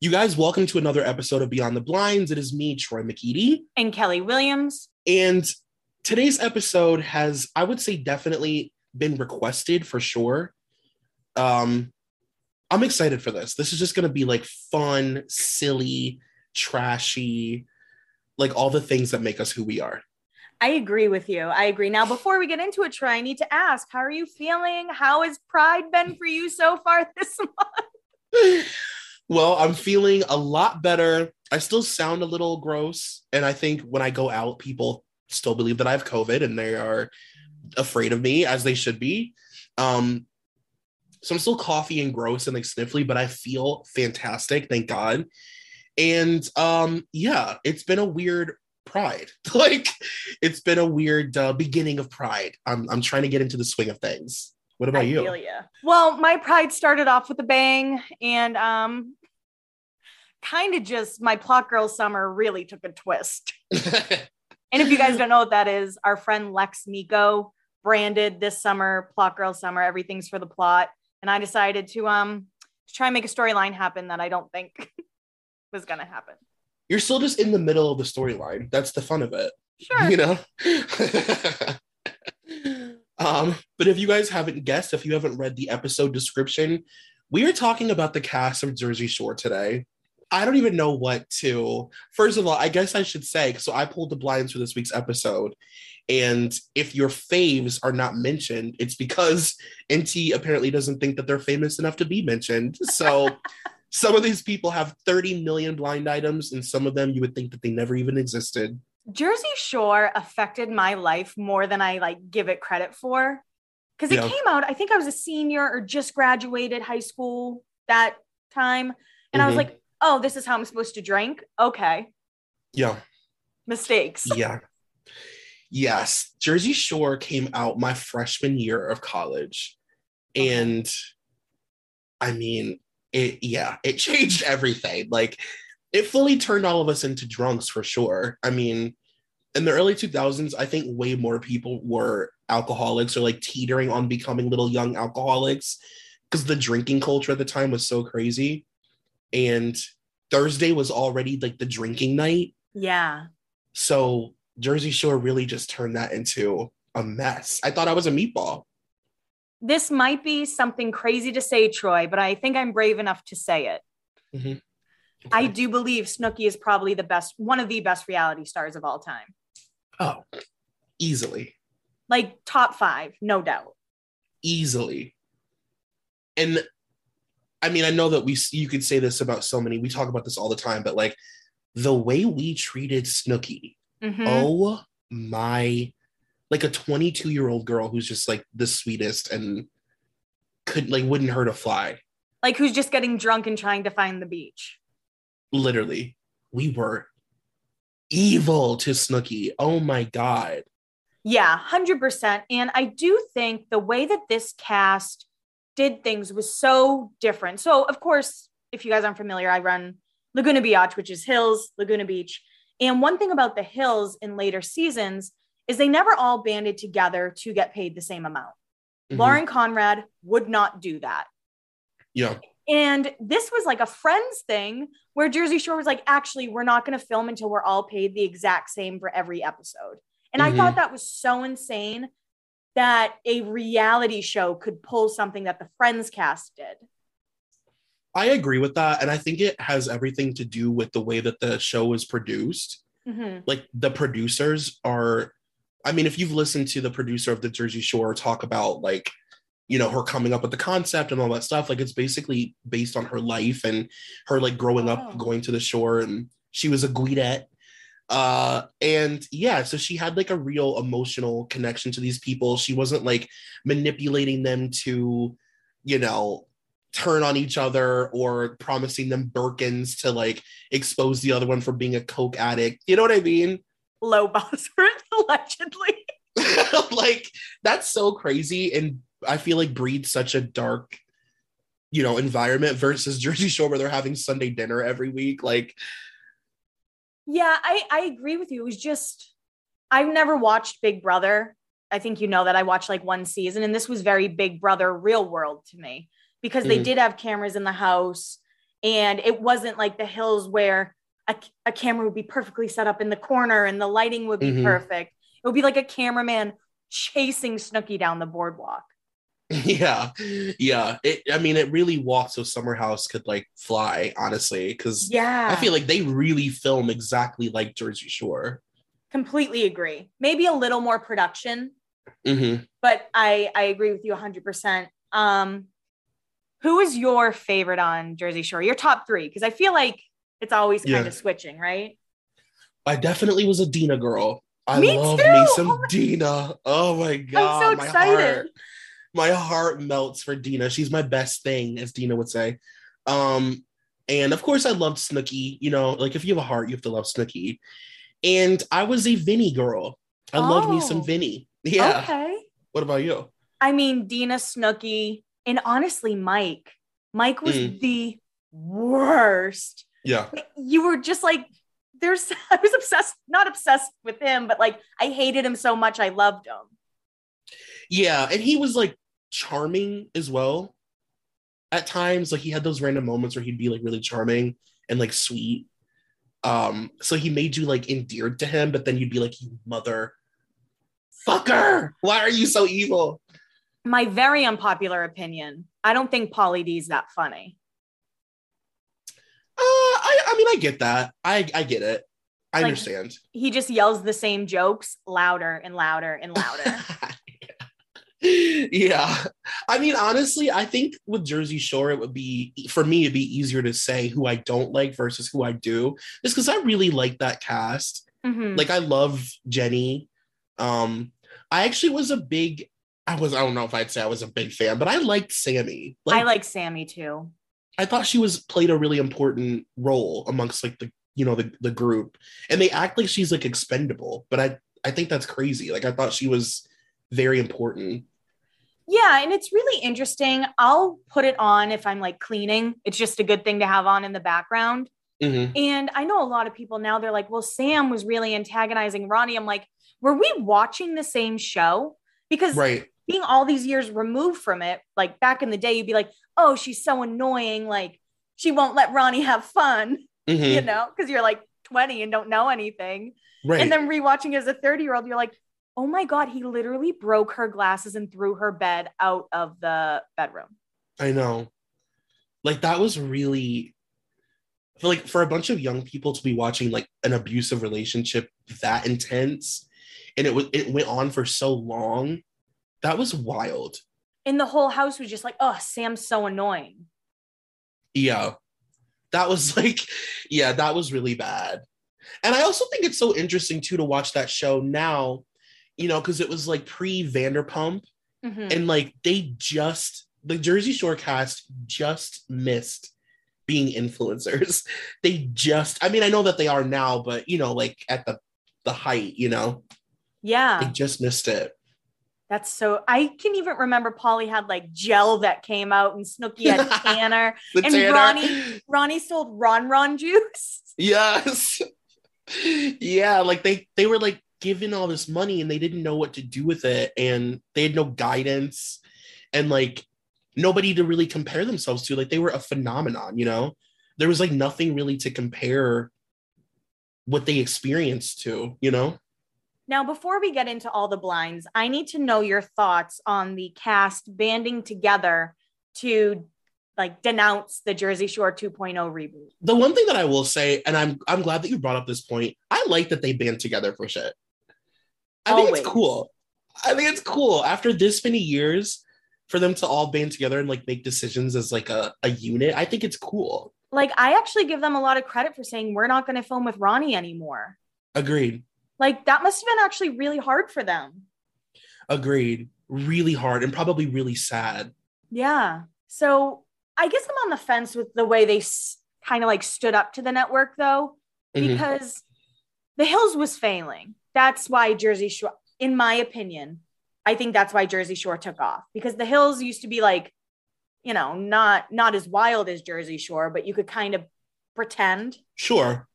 You guys, welcome to another episode of Beyond the Blinds. It is me, Troy McEady. And Kelly Williams. And today's episode has, I would say, definitely been requested for sure. I'm excited for this. This is just going to be like fun, silly, trashy, like all the things that make us who we are. I agree with you. I agree. Now, before we get into it, Troy, I need to ask, how are you feeling? How has Pride been for you so far this month? Well, I'm feeling a lot better. I still sound a little gross. And I think when I go out, people still believe that I have COVID and they are afraid of me, as they should be. So I'm still coughy and gross and like sniffly, but I feel fantastic. Thank God. And yeah, it's been a weird Pride. Like, it's been a weird beginning of Pride. I'm trying to get into the swing of things. What about you? Feel ya. Well, my Pride started off with a bang, and kind of just my Plot Girl Summer really took a twist. And if you guys don't know what that is, our friend Lex Nico branded this summer Plot Girl Summer. Everything's for the plot, and I decided to try and make a storyline happen that I don't think was gonna happen. You're still just in the middle of the storyline. That's the fun of it. Sure, you know. But if you guys haven't guessed, if you haven't read the episode description, we are talking about the cast of Jersey Shore today. I don't even know what to. First of all, I guess I should say, so I pulled the blinds for this week's episode. And if your faves are not mentioned, it's because NT apparently doesn't think that they're famous enough to be mentioned. So some of these people have 30 million blind items, and some of them you would think that they never even existed. Jersey Shore affected my life more than I like give it credit for, because it came out, I think I was a senior or just graduated high school that time, and I was like, oh, this is how I'm supposed to drink? Okay. Yeah. Mistakes. Yeah. Yes. Jersey Shore came out my freshman year of college, and I mean, it changed everything. Like, it fully turned all of us into drunks for sure. I mean, in the early 2000s, I think way more people were alcoholics or like teetering on becoming little young alcoholics, because the drinking culture at the time was so crazy. And Thursday was already like the drinking night. Yeah. So Jersey Shore really just turned that into a mess. I thought I was a meatball. This might be something crazy to say, Troy, but I think I'm brave enough to say it. Mm-hmm. Okay. I do believe Snooki is probably the best, one of the best reality stars of all time. Oh, easily. Like top 5, no doubt. Easily. And I mean, I know that you could say this about so many, we talk about this all the time, but like the way we treated Snooki, oh my, like a 22-year-old girl who's just like the sweetest and wouldn't hurt a fly. Like who's just getting drunk and trying to find the beach. Literally, we were evil to Snooki. Oh my God. Yeah, 100%. And I do think the way that this cast did things was so different. So, of course, if you guys aren't familiar, I run Laguna Beach, which is Hills, Laguna Beach. And one thing about the Hills in later seasons is they never all banded together to get paid the same amount. Mm-hmm. Lauren Conrad would not do that. Yeah. And this was like a Friends thing where Jersey Shore was like, actually, we're not going to film until we're all paid the exact same for every episode. And mm-hmm. I thought that was so insane that a reality show could pull something that the Friends cast did. I agree with that. And I think it has everything to do with the way that the show is produced. Mm-hmm. Like the producers are, I mean, if you've listened to the producer of the Jersey Shore talk about like, you know, her coming up with the concept and all that stuff, like it's basically based on her life and her like growing up, going to the shore, and she was a Guidette. And yeah, so she had like a real emotional connection to these people. She wasn't like manipulating them to, you know, turn on each other or promising them Birkins to like expose the other one for being a coke addict. You know what I mean? Low phosphorus, allegedly. Like that's so crazy. And I feel like breeds such a dark, you know, environment versus Jersey Shore where they're having Sunday dinner every week. Like, yeah, I agree with you. It was just, I've never watched Big Brother. I think you know that I watched like one season, and this was very Big Brother Real World to me, because they did have cameras in the house, and it wasn't like The Hills where a camera would be perfectly set up in the corner and the lighting would be perfect. It would be like a cameraman chasing Snooki down the boardwalk. Yeah. Yeah. It really walked so Summer House could like fly, honestly, because I feel like they really film exactly like Jersey Shore. Completely agree. Maybe a little more production, but I agree with you 100%. Who is your favorite on Jersey Shore? Your top three? Because I feel like it's always kind of switching, right? I definitely was a Dina girl. I love me some Dina. Oh my God. I'm so excited. My heart melts for Dina. She's my best thing, as Dina would say. And of course I loved Snooki. You know, like if you have a heart, you have to love Snooki. And I was a Vinny girl. I love me some Vinny. Yeah. Okay. What about you? I mean, Dina, Snooki. And honestly, Mike. Mike was the worst. Yeah. You were just like, I was obsessed, not obsessed with him, but like, I hated him so much, I loved him. Yeah. And he was like charming as well. At times, like he had those random moments where he'd be like really charming and like sweet. So he made you like endeared to him, but then you'd be like, you mother fucker, why are you so evil? My very unpopular opinion, I don't think Pauly D is that funny. I mean, I get that. I get it. I like, understand. He just yells the same jokes louder and louder and louder. Yeah. I mean, honestly, I think with Jersey Shore, it would be, for me, it'd be easier to say who I don't like versus who I do. Just because I really like that cast. Mm-hmm. Like, I love Jenny. I actually was a big... I don't know if I'd say I was a big fan, but I liked Sammy. Like, I like Sammy too. I thought she played a really important role amongst like the group, and they act like she's like expendable, but I think that's crazy. Like I thought she was very important. Yeah. And it's really interesting. I'll put it on if I'm like cleaning. It's just a good thing to have on in the background. Mm-hmm. And I know a lot of people now, they're like, well, Sam was really antagonizing Ronnie. I'm like, were we watching the same show? Because being all these years removed from it, like back in the day, you'd be like, oh, she's so annoying. Like she won't let Ronnie have fun, you know, because you're like 20 and don't know anything. Right. And then rewatching as a 30-year-old, you're like, oh my God, he literally broke her glasses and threw her bed out of the bedroom. I know. Like that was really, like for a bunch of young people to be watching like an abusive relationship that intense, and it went on for so long. That was wild. And the whole house was just like, oh, Sam's so annoying. Yeah. That was really bad. And I also think it's so interesting too, to watch that show now, you know, cause it was like pre-Vanderpump and like, the Jersey Shore cast just missed being influencers. I know that they are now, but you know, like at the height, you know? Yeah. They just missed it. That's so... I can even remember Pauly had like gel that came out, and Snooki had Tanner. And Ronnie sold Ron juice. Yes. Yeah, like they were like given all this money and they didn't know what to do with it, and they had no guidance and like nobody to really compare themselves to. Like, they were a phenomenon, you know? There was like nothing really to compare what they experienced to, you know? Now, before we get into all the blinds, I need to know your thoughts on the cast banding together to like denounce the Jersey Shore 2.0 reboot. The one thing that I will say, and I'm glad that you brought up this point, I like that they band together for shit. I think it's cool. I think it's cool after this many years for them to all band together and like make decisions as like a unit. I think it's cool. Like, I actually give them a lot of credit for saying we're not going to film with Ronnie anymore. Agreed. Like, that must have been actually really hard for them. Agreed. Really hard and probably really sad. Yeah. So I guess I'm on the fence with the way they kind of like stood up to the network, though, because The Hills was failing. That's why Jersey Shore, in my opinion, I think that's why Jersey Shore took off, because The Hills used to be like, you know, not as wild as Jersey Shore, but you could kind of pretend. Sure.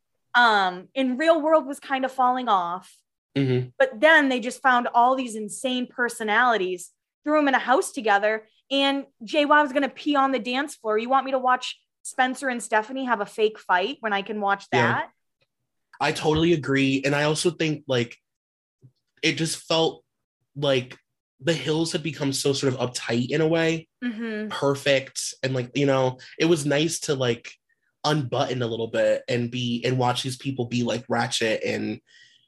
In Real World was kind of falling off, but then they just found all these insane personalities, threw them in a house together, and JWoww was going to pee on the dance floor. You want me to watch Spencer and Stephanie have a fake fight when I can watch that? Yeah. I totally agree. And I also think like it just felt like The Hills had become so sort of uptight in a way, perfect. And like, you know, it was nice to like unbutton a little bit and watch these people be like ratchet and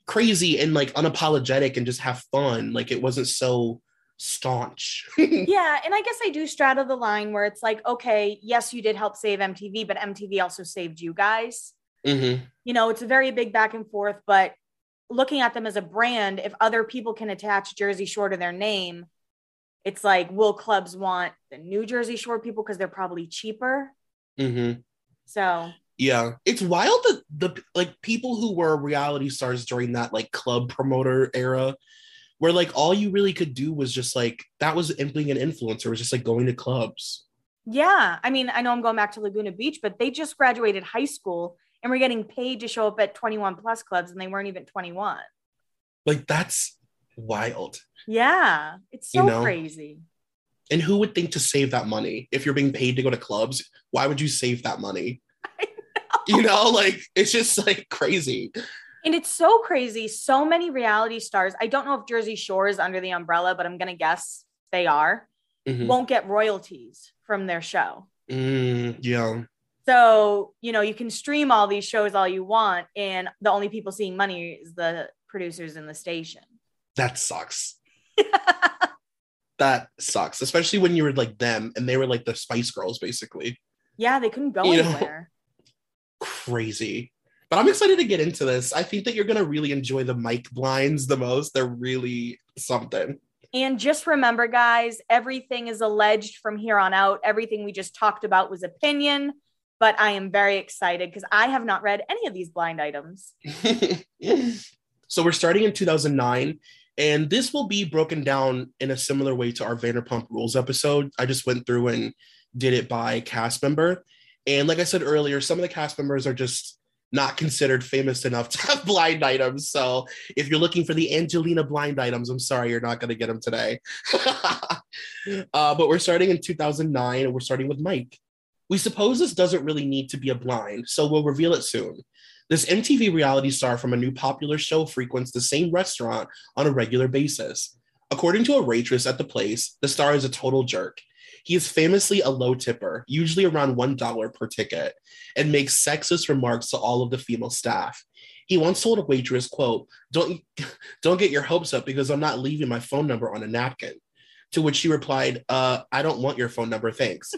crazy and like unapologetic and just have fun. Like, it wasn't so staunch. Yeah. And I guess I do straddle the line where it's like, okay, yes, you did help save MTV, but MTV also saved you guys. You know, it's a very big back and forth, but looking at them as a brand, if other people can attach Jersey Shore to their name, it's like, will clubs want the new Jersey Shore people because they're probably cheaper? So yeah, it's wild that the like people who were reality stars during that like club promoter era, where like all you really could do was just like, that was being an influencer, was just like going to clubs. Yeah. I mean, I know I'm going back to Laguna Beach, but they just graduated high school and were getting paid to show up at 21+ clubs, and they weren't even 21. Like, that's wild. Yeah. It's so, you know, crazy. And who would think to save that money? If you're being paid to go to clubs, why would you save that money? I know. You know, like, it's just like crazy. And it's so crazy. So many reality stars, I don't know if Jersey Shore is under the umbrella, but I'm going to guess they are, won't get royalties from their show. Yeah. So, you know, you can stream all these shows all you want, and the only people seeing money is the producers in the station. That sucks. That sucks. Especially when you were like them, and they were like the Spice Girls, basically. Yeah, they couldn't go anywhere. Know? Crazy. But I'm excited to get into this. I think that you're going to really enjoy the Mike blinds the most. They're really something. And just remember, guys, everything is alleged from here on out. Everything we just talked about was opinion. But I am very excited because I have not read any of these blind items. So we're starting in 2009. And this will be broken down in a similar way to our Vanderpump Rules episode. I just went through and did it by cast member. And like I said earlier, some of the cast members are just not considered famous enough to have blind items. So if you're looking for the Angelina blind items, I'm sorry, you're not going to get them today. But we're starting in 2009, and we're starting with Mike. We suppose this doesn't really need to be a blind, so we'll reveal it soon. This MTV reality star from a new popular show frequents the same restaurant on a regular basis. According to a waitress at the place, the star is a total jerk. He is famously a low tipper, usually around $1 per ticket, and makes sexist remarks to all of the female staff. He once told a waitress, quote, don't get your hopes up because I'm not leaving my phone number on a napkin. To which she replied, I don't want your phone number, thanks.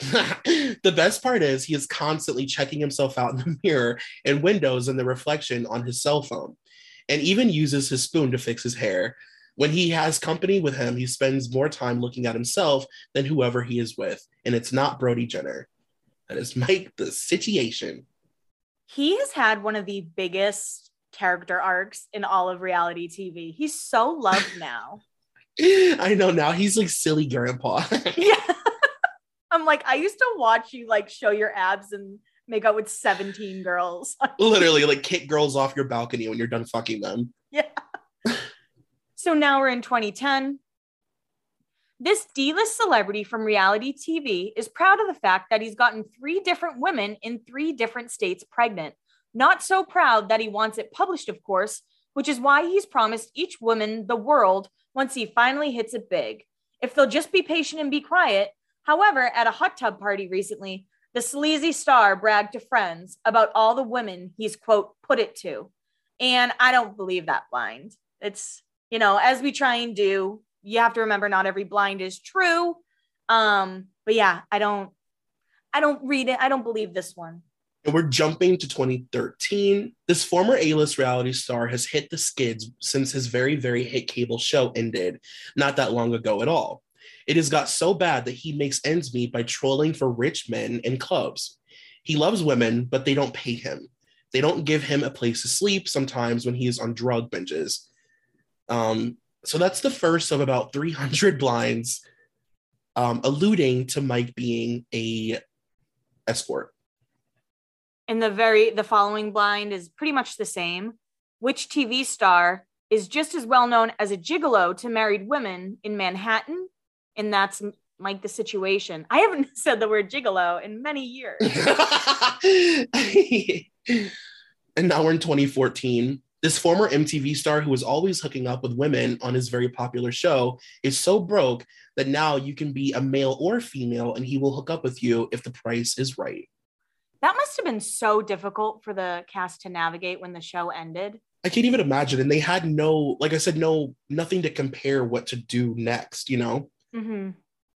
The best part is he is constantly checking himself out in the mirror and windows and the reflection on his cell phone, and even uses his spoon to fix his hair. When he has company with him, he spends more time looking at himself than whoever he is with. And it's not Brody Jenner. That is Mike the Situation. He has had one of the biggest character arcs in all of reality TV. He's so loved now. I know. Now he's like silly grandpa. Yeah. I'm like, I used to watch you like show your abs and make out with 17 girls. Literally, like kick girls off your balcony when you're done fucking them. Yeah. So now we're in 2010. This D-list celebrity from reality TV is proud of the fact that he's gotten 3 different women in 3 different states pregnant. Not so proud that he wants it published, of course, which is why he's promised each woman the world once he finally hits it big, if they'll just be patient and be quiet. However, at a hot tub party recently, the sleazy star bragged to friends about all the women he's, quote, put it to. And I don't believe that blind. It's, you know, as we try and do, you have to remember not every blind is true. But yeah, I don't read it. I don't believe this one. And we're jumping to 2013. This former A-list reality star has hit the skids since his very, very hit cable show ended not that long ago at all. It has got so bad that he makes ends meet by trolling for rich men in clubs. He loves women, but they don't pay him. They don't give him a place to sleep sometimes when he is on drug binges. So that's the first of about 300 blinds, alluding to Mike being a escort. And the following blind is pretty much the same. Which TV star is just as well known as a gigolo to married women in Manhattan? And that's Mike the Situation. I haven't said the word gigolo in many years. And now we're in 2014. This former MTV star who was always hooking up with women on his very popular show is so broke that now you can be a male or female and he will hook up with you if the price is right. That must have been so difficult for the cast to navigate when the show ended. I can't even imagine. And they had no, like I said, nothing to compare what to do next, you know? Mm-hmm.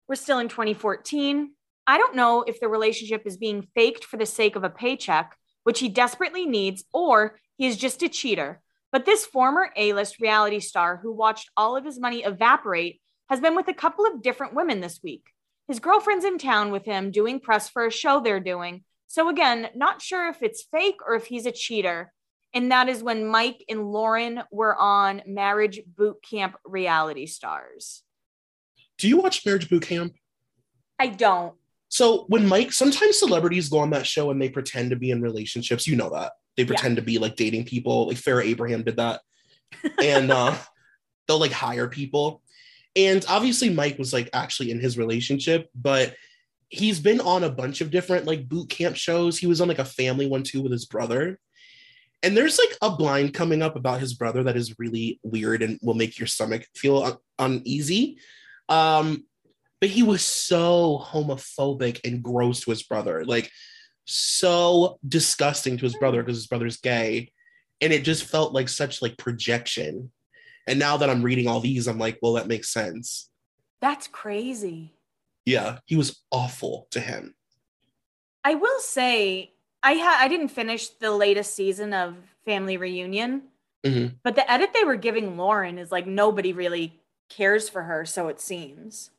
We're still in 2014. I don't know if the relationship is being faked for the sake of a paycheck, which he desperately needs, or he is just a cheater. But this former A-list reality star who watched all of his money evaporate has been with a couple of different women this week. His girlfriend's in town with him doing press for a show they're doing. So again, not sure if it's fake or if he's a cheater. And that is when Mike and Lauren were on Marriage Boot Camp Reality Stars. Do you watch Marriage Boot Camp? I don't. So when Mike, sometimes celebrities go on that show and they pretend to be in relationships. You know that. They pretend to be like dating people. Like Farrah Abraham did that. And they'll like hire people. And obviously Mike was like actually in his relationship, but he's been on a bunch of different like boot camp shows. He was on like a family one too with his brother. And there's like a blind coming up about his brother that is really weird and will make your stomach feel uneasy. But he was so homophobic and gross to his brother, like so disgusting to his brother because his brother's gay. And it just felt like such like projection. And now that I'm reading all these, I'm like, well, that makes sense. That's crazy. Yeah, he was awful to him. I will say I didn't finish the latest season of Family Reunion, but the edit they were giving Lauren is like nobody really cares for her, so it seems.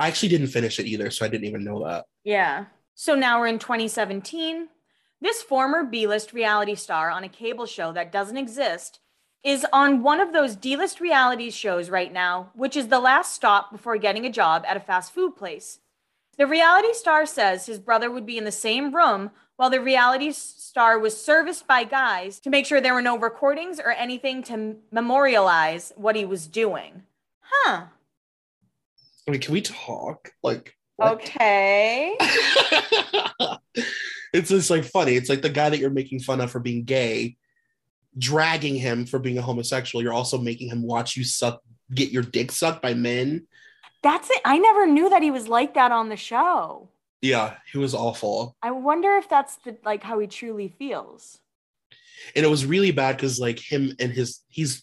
I actually didn't finish it either, so I didn't even know that. Yeah. So now we're in 2017. This former B-list reality star on a cable show that doesn't exist is on one of those D-list reality shows right now, which is the last stop before getting a job at a fast food place. The reality star says his brother would be in the same room while the reality star was serviced by guys to make sure there were no recordings or anything to memorialize what he was doing. Huh. Wait, can we talk? Like, what? Okay. It's just like funny. It's like the guy that you're making fun of for being gay, dragging him for being a homosexual. You're also making him watch you get your dick sucked by men. That's it. I never knew that he was like that on the show. Yeah, he was awful. I wonder if that's like how he truly feels. And it was really bad because like him and he's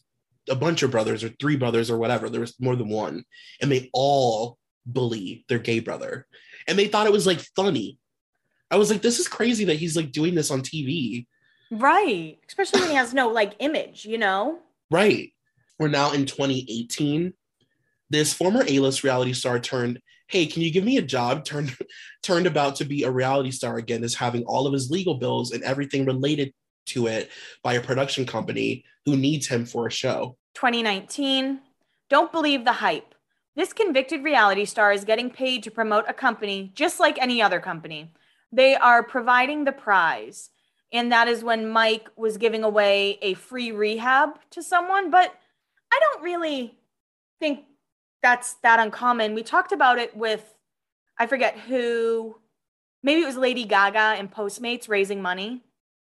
a bunch of brothers or 3 brothers or whatever. There was more than one. And they all bully their gay brother. And they thought it was like funny. I was like, this is crazy that he's like doing this on TV. Right. Especially when he has no like image, you know? Right. We're now in 2018. This former A-list reality star turned, hey, can you give me a job? Turned about to be a reality star again is having all of his legal bills and everything related to it by a production company who needs him for a show. 2019, don't believe the hype. This convicted reality star is getting paid to promote a company just like any other company. They are providing the prize. And that is when Mike was giving away a free rehab to someone. But I don't really think that's that uncommon. We talked about it with, I forget who, maybe it was Lady Gaga and Postmates raising money.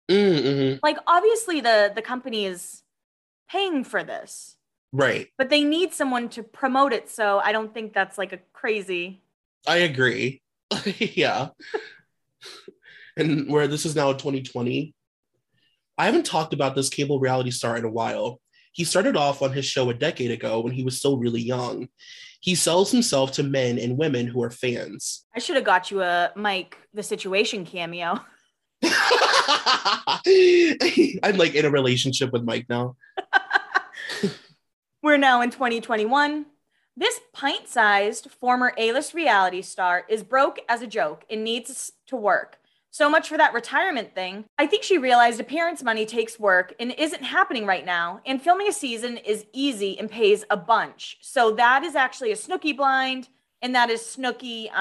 Mm-hmm. Like, obviously, the company is paying for this. Right. But they need someone to promote it. So I don't think that's like a crazy. I agree. Yeah. And where this is now 2020. I haven't talked about this cable reality star in a while. He started off on his show a decade ago when he was still really young. He sells himself to men and women who are fans. I should have got you a Mike the Situation cameo. I'm like in a relationship with Mike now. We're now in 2021. This pint-sized former A-list reality star is broke as a joke and needs to work. So much for that retirement thing. I think she realized appearance money takes work and isn't happening right now. And filming a season is easy and pays a bunch. So that is actually a Snooki blind. And that is Snooki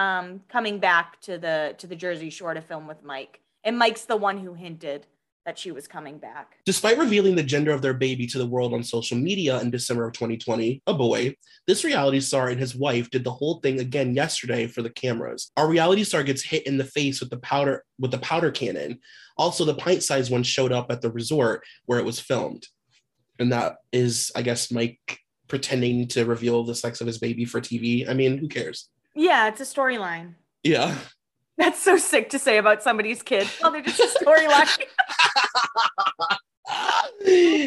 coming back to the Jersey Shore to film with Mike. And Mike's the one who hinted that she was coming back. Despite revealing the gender of their baby to the world on social media in December of 2020, a boy, this reality star and his wife did the whole thing again yesterday for the cameras. Our reality star gets hit in the face with the powder cannon. Also, the pint-sized one showed up at the resort where it was filmed. And that is, I guess, Mike pretending to reveal the sex of his baby for TV. I mean, who cares? Yeah, it's a storyline. Yeah. That's so sick to say about somebody's kid. Oh, they're just a storyline.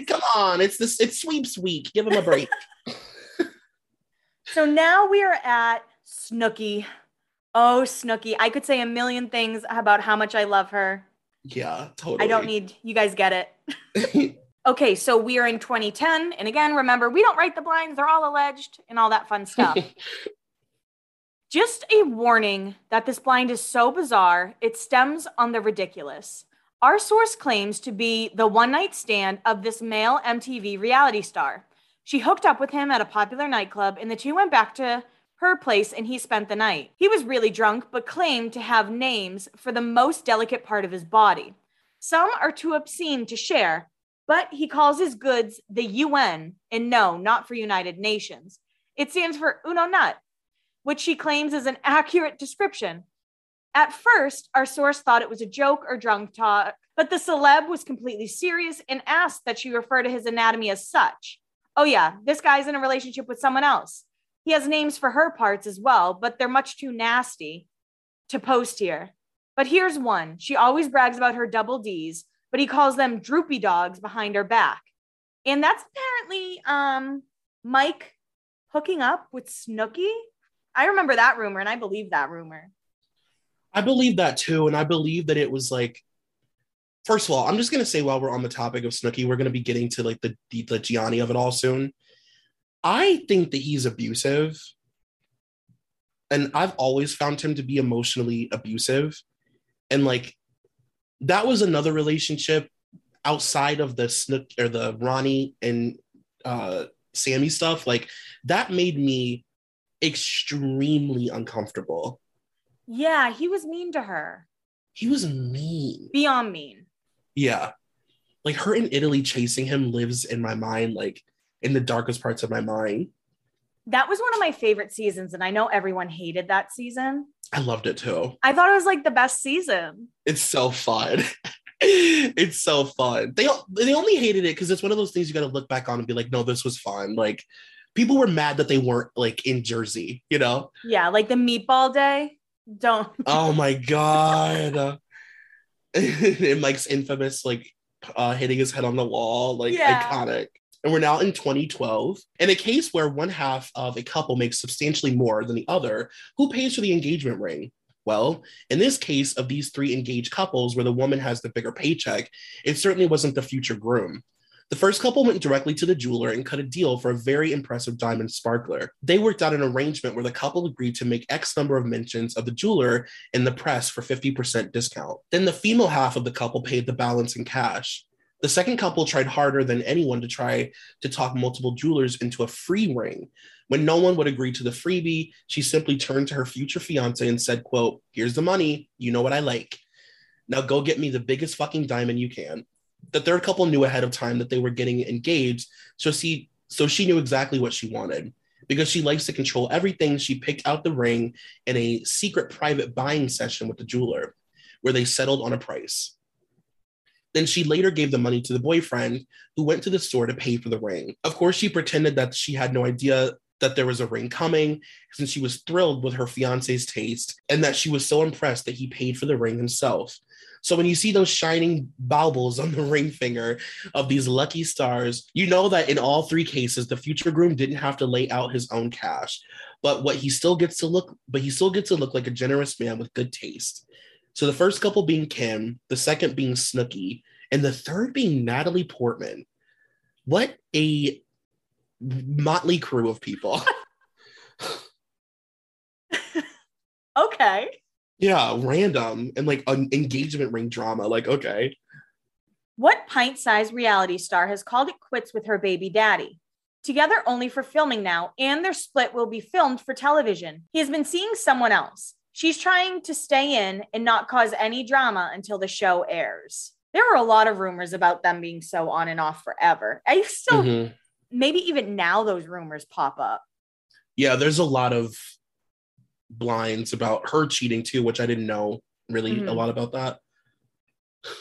Come on, it's sweeps week. Give them a break. So now we are at Snooki. Oh, Snooki. I could say a million things about how much I love her. Yeah, totally. I don't need, you guys get it. Okay, so we are in 2010. And again, remember, we don't write the blinds. They're all alleged and all that fun stuff. Just a warning that this blind is so bizarre, it stems on the ridiculous. Our source claims to be the one-night stand of this male MTV reality star. She hooked up with him at a popular nightclub, and the two went back to her place, and he spent the night. He was really drunk, but claimed to have names for the most delicate part of his body. Some are too obscene to share, but he calls his goods the UN, and no, not for United Nations. It stands for Uno Nut, which she claims is an accurate description. At first, our source thought it was a joke or drunk talk, but the celeb was completely serious and asked that she refer to his anatomy as such. Oh yeah, this guy's in a relationship with someone else. He has names for her parts as well, but they're much too nasty to post here. But here's one. She always brags about her double Ds, but he calls them droopy dogs behind her back. And that's apparently Mike hooking up with Snooki. I remember that rumor, and I believe that rumor. I believe that, too, and I believe that it was, like, first of all, I'm just going to say while we're on the topic of Snooki, we're going to be getting to, like, the Gianni of it all soon. I think that he's abusive, and I've always found him to be emotionally abusive, and, like, that was another relationship outside of the Snooki, or the Ronnie and Sammy stuff. Like, that made me extremely uncomfortable. Yeah, he was mean to her. He was mean. Beyond mean. Yeah. Like, her in Italy chasing him lives in my mind, like, in the darkest parts of my mind. That was one of my favorite seasons, and I know everyone hated that season. I loved it, too. I thought it was, like, the best season. It's so fun. It's so fun. They only hated it because it's one of those things you got to look back on and be like, no, this was fun. Like, people were mad that they weren't, like, in Jersey, you know? Yeah, like the meatball day. Don't. Oh, my God. And Mike's infamous, like, hitting his head on the wall. Like, yeah. Iconic. And we're now in 2012. In a case where one half of a couple makes substantially more than the other, who pays for the engagement ring? Well, in this case of these three engaged couples where the woman has the bigger paycheck, it certainly wasn't the future groom. The first couple went directly to the jeweler and cut a deal for a very impressive diamond sparkler. They worked out an arrangement where the couple agreed to make X number of mentions of the jeweler in the press for 50% discount. Then the female half of the couple paid the balance in cash. The second couple tried harder than anyone to try to talk multiple jewelers into a free ring. When no one would agree to the freebie, she simply turned to her future fiancé and said, quote, "Here's the money. You know what I like." Now go get me the biggest fucking diamond you can. The third couple knew ahead of time that they were getting engaged. So she knew exactly what she wanted, because she likes to control everything. She picked out the ring in a secret private buying session with the jeweler, where they settled on a price. Then she later gave the money to the boyfriend, who went to the store to pay for the ring. Of course, she pretended that she had no idea that there was a ring coming, since she was thrilled with her fiance's taste and that she was so impressed that he paid for the ring himself. So when you see those shining baubles on the ring finger of these lucky stars, you know that in all three cases, the future groom didn't have to lay out his own cash, but he still gets to look like a generous man with good taste. So the first couple being Kim, the second being Snooki, and the third being Natalie Portman. What a motley crew of people. Okay. Yeah, random, and like an engagement ring drama. Like, okay. What pint-sized reality star has called it quits with her baby daddy? Together only for filming now, and their split will be filmed for television. He has been seeing someone else. She's trying to stay in and not cause any drama until the show airs. There were a lot of rumors about them being so on and off forever. I still, maybe even now, those rumors pop up. Yeah, there's a lot of blinds about her cheating too, which I didn't know really a lot about that.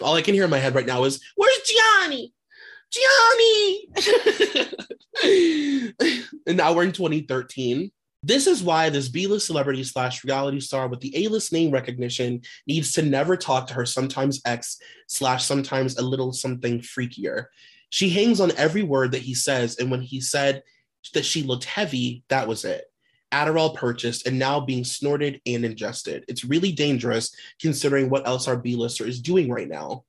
All I can hear in my head right now is, "Where's Gianni? Gianni!" And now we're in 2013. This is why this B-list celebrity / reality star with the A-list name recognition needs to never talk to her sometimes ex / sometimes a little something freakier. She hangs on every word that he says, and when he said that she looked heavy, that was it. Adderall purchased and now being snorted and ingested. It's really dangerous considering what else our B-lister is doing right now,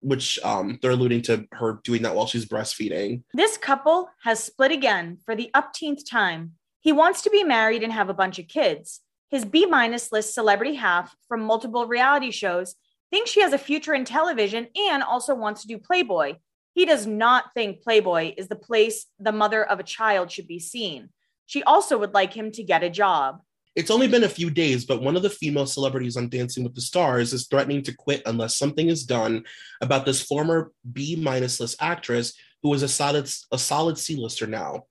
which they're alluding to her doing that while she's breastfeeding. This couple has split again for the upteenth time. He wants to be married and have a bunch of kids. His B- list celebrity half from multiple reality shows thinks she has a future in television and also wants to do Playboy. He does not think Playboy is the place the mother of a child should be seen. She also would like him to get a job. It's only been a few days, but one of the female celebrities on Dancing with the Stars is threatening to quit unless something is done about this former B- list actress who is a solid C-lister now.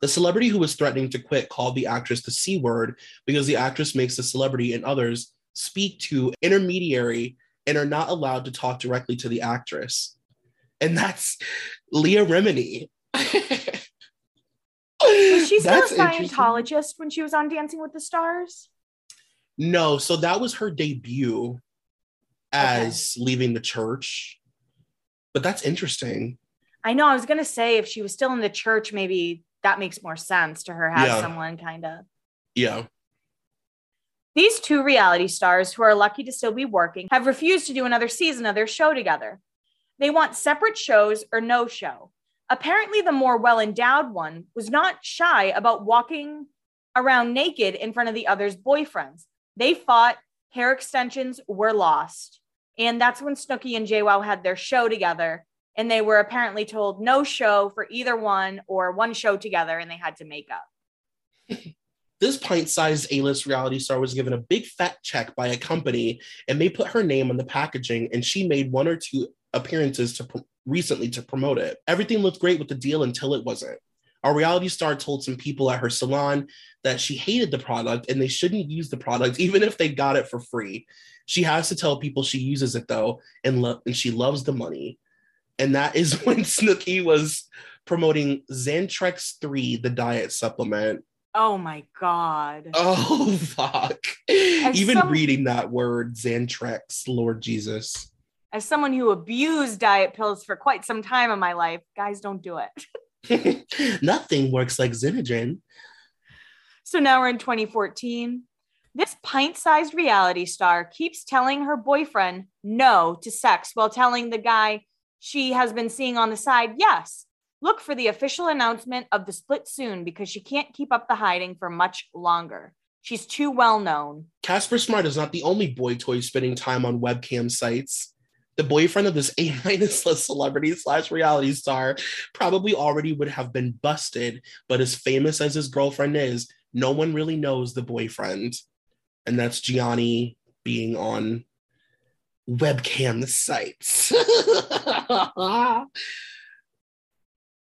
The celebrity who was threatening to quit called the actress the C word because the actress makes the celebrity and others speak to intermediary and are not allowed to talk directly to the actress. And that's Leah Remini. Was she still a Scientologist when she was on Dancing with the Stars? No, so that was her debut as leaving the church. But that's interesting. I know, I was going to say if she was still in the church, maybe that makes more sense to her, have someone kind of. Yeah. These two reality stars who are lucky to still be working have refused to do another season of their show together. They want separate shows or no show. Apparently the more well-endowed one was not shy about walking around naked in front of the other's boyfriends. They fought, hair extensions were lost. And that's when Snooki and JWoww had their show together. And they were apparently told no show for either one or one show together, and they had to make up. This pint-sized A-list reality star was given a big fat check by a company, and they put her name on the packaging, and she made one or two appearances recently to promote it. Everything looked great with the deal until it wasn't. Our reality star told some people at her salon that she hated the product and they shouldn't use the product, even if they got it for free. She has to tell people she uses it, though, and she loves the money. And that is when Snooki was promoting Xantrex 3, the diet supplement. Oh, my God. Oh, fuck. Reading that word, Xantrex, Lord Jesus. As someone who abused diet pills for quite some time in my life, guys, don't do it. Nothing works like Xenogen. So now we're in 2014. This pint-sized reality star keeps telling her boyfriend no to sex while telling the guy she has been seeing on the side, yes. Look for the official announcement of the split soon because she can't keep up the hiding for much longer. She's too well known. Casper Smart is not the only boy toy spending time on webcam sites. The boyfriend of this A-list celebrity / reality star probably already would have been busted, but as famous as his girlfriend is, no one really knows the boyfriend. And that's Gianni being on webcam sites.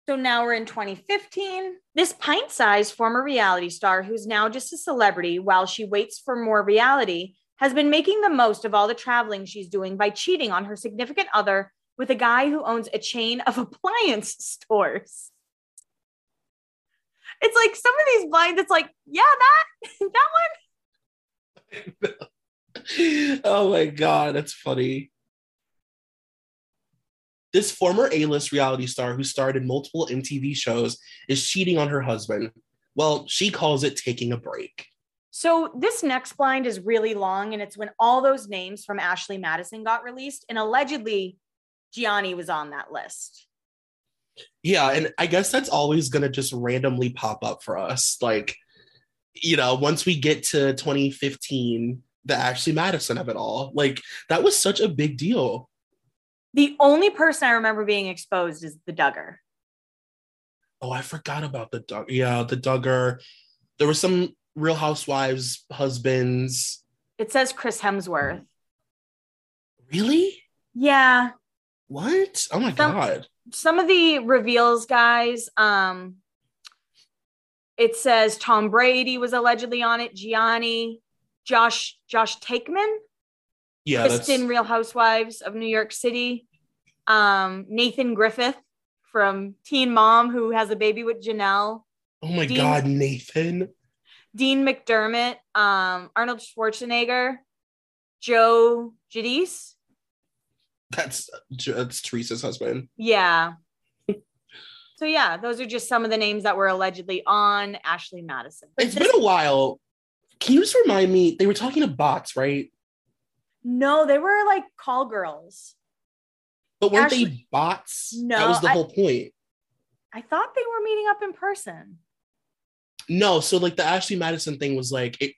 So now we're in 2015. This pint-sized former reality star who's now just a celebrity while she waits for more reality has been making the most of all the traveling she's doing by cheating on her significant other with a guy who owns a chain of appliance stores. It's like some of these blinds, it's like, yeah, that one. Oh my God, that's funny. This former A-list reality star who starred in multiple MTV shows is cheating on her husband. Well, she calls it taking a break. So this next blind is really long, and it's when all those names from Ashley Madison got released, and allegedly Gianni was on that list. Yeah, and I guess that's always going to just randomly pop up for us. Like, you know, once we get to 2015, the Ashley Madison of it all, like, that was such a big deal. The only person I remember being exposed is the Duggar. Oh, I forgot about the Duggar. Yeah, the Duggar. There were some Real Housewives husbands. It says Chris Hemsworth. Really? Yeah. What? Oh, my God. Some of the reveals, guys, it says Tom Brady was allegedly on it. Gianni, Josh Takeman. Yeah, Kristen, Real Housewives of New York City. Nathan Griffith from Teen Mom, who has a baby with Janelle. Oh my God, Nathan. Dean McDermott, Arnold Schwarzenegger, Joe Giudice. That's Teresa's husband. Yeah. So yeah, those are just some of the names that were allegedly on Ashley Madison. It's been a while. Can you just remind me? They were talking to bots, right? No, they were like call girls. But weren't they bots? No. That was the whole point. I thought they were meeting up in person. No, so like the Ashley Madison thing was like, it,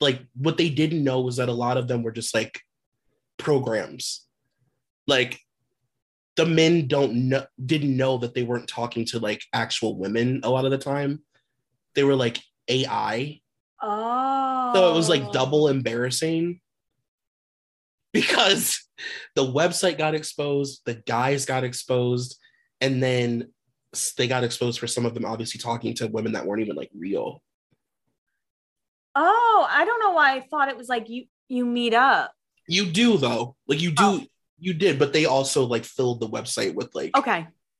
like what they didn't know was that a lot of them were just like programs. Like the men didn't know that they weren't talking to like actual women a lot of the time. They were like AI. Oh. So it was like double embarrassing. Because the website got exposed, the guys got exposed, and then they got exposed for some of them obviously talking to women that weren't even like real. Oh, I don't know why I thought it was like you meet up. You do though, like you do, oh. You did, but they also like filled the website with like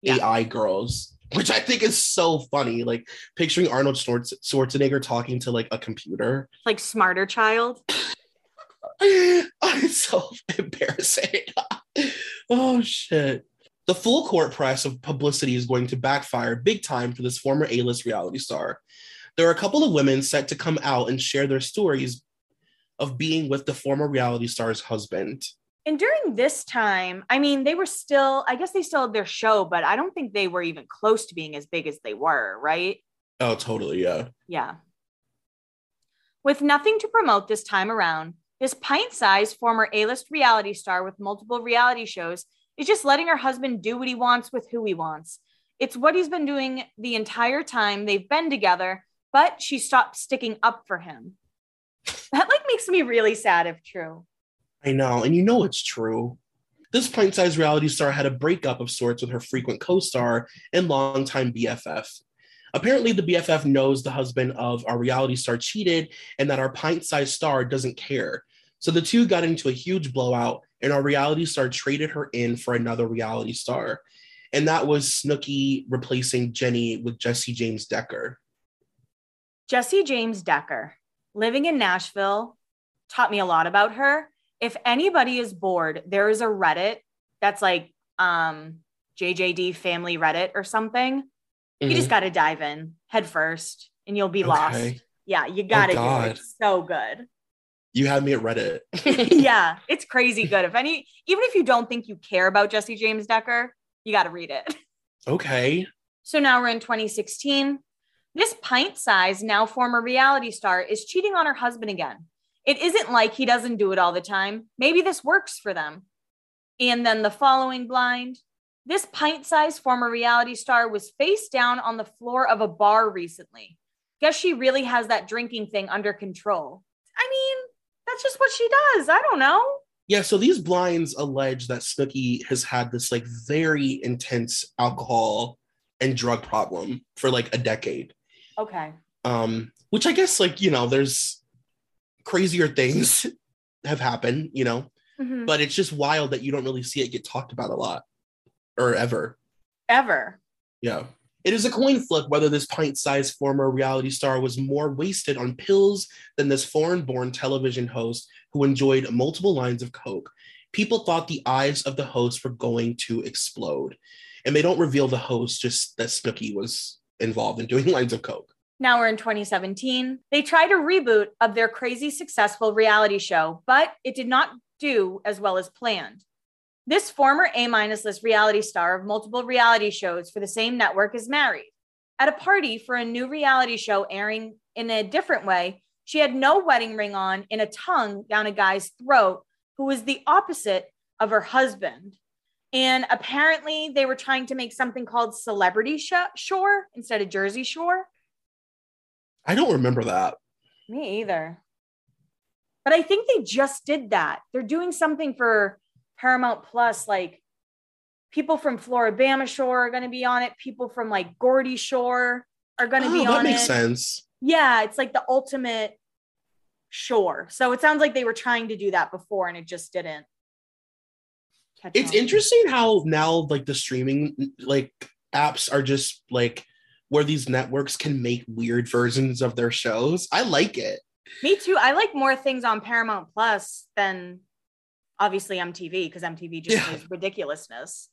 AI girls, which I think is so funny. Like picturing Arnold Schwarzenegger talking to like a computer, like smarter child. It's so embarrassing. Oh, shit. The full court press of publicity is going to backfire big time for this former A-list reality star. There are a couple of women set to come out and share their stories of being with the former reality star's husband. And during this time, I mean, they were still, I guess they still had their show, but I don't think they were even close to being as big as they were, right? Oh, totally, yeah. Yeah. With nothing to promote this time around, this pint-sized former A-list reality star with multiple reality shows is just letting her husband do what he wants with who he wants. It's what he's been doing the entire time they've been together, but she stopped sticking up for him. That like makes me really sad if true. I know, and you know it's true. This pint-sized reality star had a breakup of sorts with her frequent co-star and longtime BFF. Apparently, the BFF knows the husband of our reality star cheated and that our pint-sized star doesn't care. So the two got into a huge blowout, and our reality star traded her in for another reality star. And that was Snooki replacing Jenny with Jesse James Decker. Jesse James Decker, living in Nashville, taught me a lot about her. If anybody is bored, there is a Reddit that's like JJD Family Reddit or something. You just got to dive in head first and you'll be lost. Yeah, you got to do it. It's so good. You had me at Reddit. Yeah, it's crazy good. Even if you don't think you care about Jesse James Decker, you got to read it. Okay. So now we're in 2016. This pint-sized, now former reality star is cheating on her husband again. It isn't like he doesn't do it all the time. Maybe this works for them. And then the following blind. This pint-sized former reality star was face down on the floor of a bar recently. Guess she really has that drinking thing under control. I mean, that's just what she does. I don't know. Yeah, so these blinds allege that Snooki has had this like very intense alcohol and drug problem for like a decade. Okay. Which I guess like, you know, there's crazier things have happened, you know, mm-hmm. but it's just wild that you don't really see it get talked about a lot or ever. Ever. Yeah. It is a coin flip whether this pint-sized former reality star was more wasted on pills than this foreign-born television host who enjoyed multiple lines of coke. People thought the eyes of the host were going to explode. And they don't reveal the host, just that Snooki was involved in doing lines of coke. Now we're in 2017. They tried a reboot of their crazy successful reality show, but it did not do as well as planned. This former A-minus list reality star of multiple reality shows for the same network is married. At a party for a new reality show airing in a different way, she had no wedding ring on and a tongue down a guy's throat who was the opposite of her husband. And apparently they were trying to make something called Celebrity Shore instead of Jersey Shore. I don't remember that. Me either. But I think they just did that. They're doing something for Paramount Plus, like people from Floribama Shore are going to be on it. People from like Gordy Shore are going to be on it. That makes sense. Yeah, it's like the ultimate shore. So it sounds like they were trying to do that before and it just didn't catch on. It's interesting how now like the streaming like apps are just like where these networks can make weird versions of their shows. I like it. Me too. I like more things on Paramount Plus than... obviously MTV, because MTV just is ridiculousness.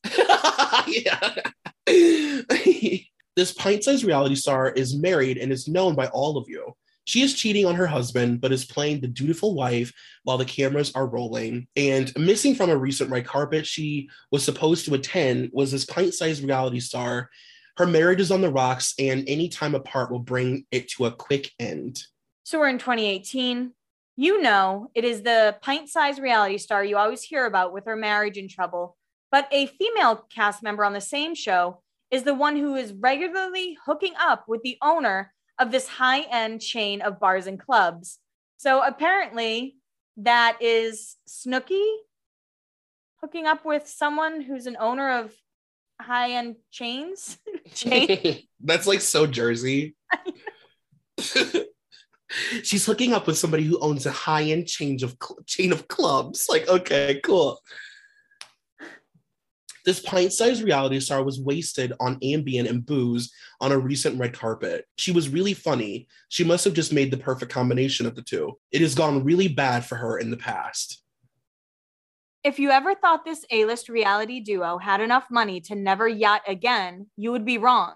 This pint-sized reality star is married and is known by all of you. She is cheating on her husband, but is playing the dutiful wife while the cameras are rolling. And missing from a recent red carpet she was supposed to attend was this pint-sized reality star. Her marriage is on the rocks, and any time apart will bring it to a quick end. So we're in 2018. You know, it is the pint-sized reality star you always hear about with her marriage in trouble, but a female cast member on the same show is the one who is regularly hooking up with the owner of this high-end chain of bars and clubs. So apparently that is Snooki hooking up with someone who's an owner of high-end chains. That's like so Jersey. She's hooking up with somebody who owns a high-end chain of clubs. Like, okay, cool. This pint-sized reality star was wasted on Ambien and booze on a recent red carpet. She was really funny. She must have just made the perfect combination of the two. It has gone really bad for her in the past. If you ever thought this A-list reality duo had enough money to never yacht again, you would be wrong.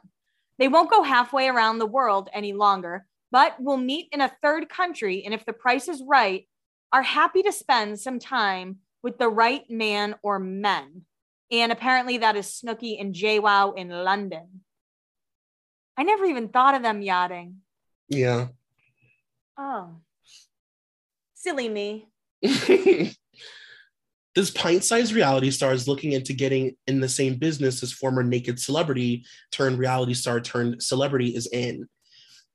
They won't go halfway around the world any longer, but will meet in a third country, and if the price is right, are happy to spend some time with the right man or men. And apparently that is Snooki and JWoww in London. I never even thought of them yachting. Yeah. Oh. Silly me. This pint-sized reality star is looking into getting in the same business as former naked celebrity turned reality star turned celebrity is in.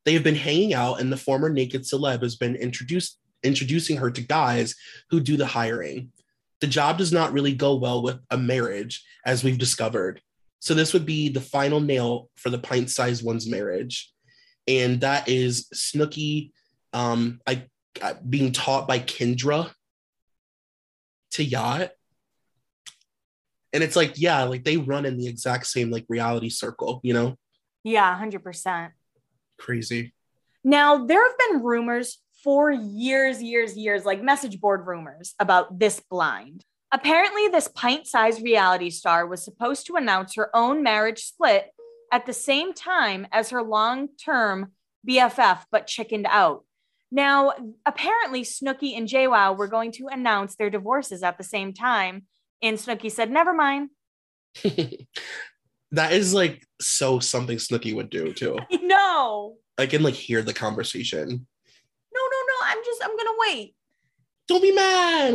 They have been hanging out, and the former naked celeb has been introducing her to guys who do the hiring. The job does not really go well with a marriage, as we've discovered. So this would be the final nail for the pint-sized one's marriage. And that is Snooki being taught by Kendra to yacht. And it's like, yeah, like they run in the exact same like reality circle, you know? Yeah, 100%. Crazy. Now, there have been rumors for years, like message board rumors about this blind. Apparently, this pint-sized reality star was supposed to announce her own marriage split at the same time as her long-term BFF, but chickened out. Now, apparently, Snooki and JWoww were going to announce their divorces at the same time, and Snooki said, never mind. That is like so something Snooki would do too. No. I can like hear the conversation. No. I'm gonna wait. Don't be mad.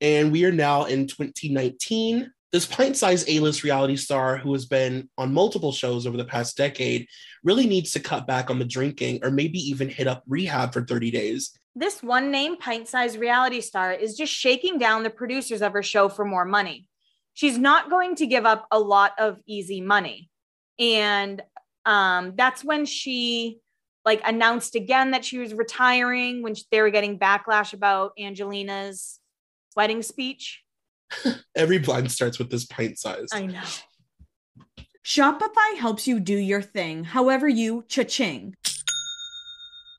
And we are now in 2019. This pint-sized A-list reality star who has been on multiple shows over the past decade really needs to cut back on the drinking or maybe even hit up rehab for 30 days. This one name pint-sized reality star is just shaking down the producers of her show for more money. She's not going to give up a lot of easy money. And that's when she announced again that she was retiring when they were getting backlash about Angelina's wedding speech. Every blind starts with this pint size. I know. Shopify helps you do your thing, however you cha-ching.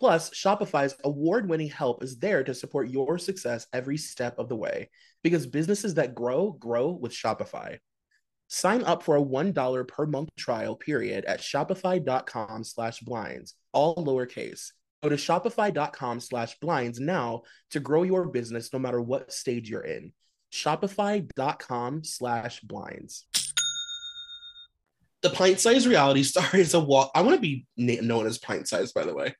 Plus, Shopify's award-winning help is there to support your success every step of the way, because businesses that grow, grow with Shopify. Sign up for a $1 per month trial period at shopify.com/blinds, all lowercase. Go to shopify.com/blinds now to grow your business no matter what stage you're in. Shopify.com/blinds. The pint-sized reality star is a walk. I want to be known as pint-sized, by the way.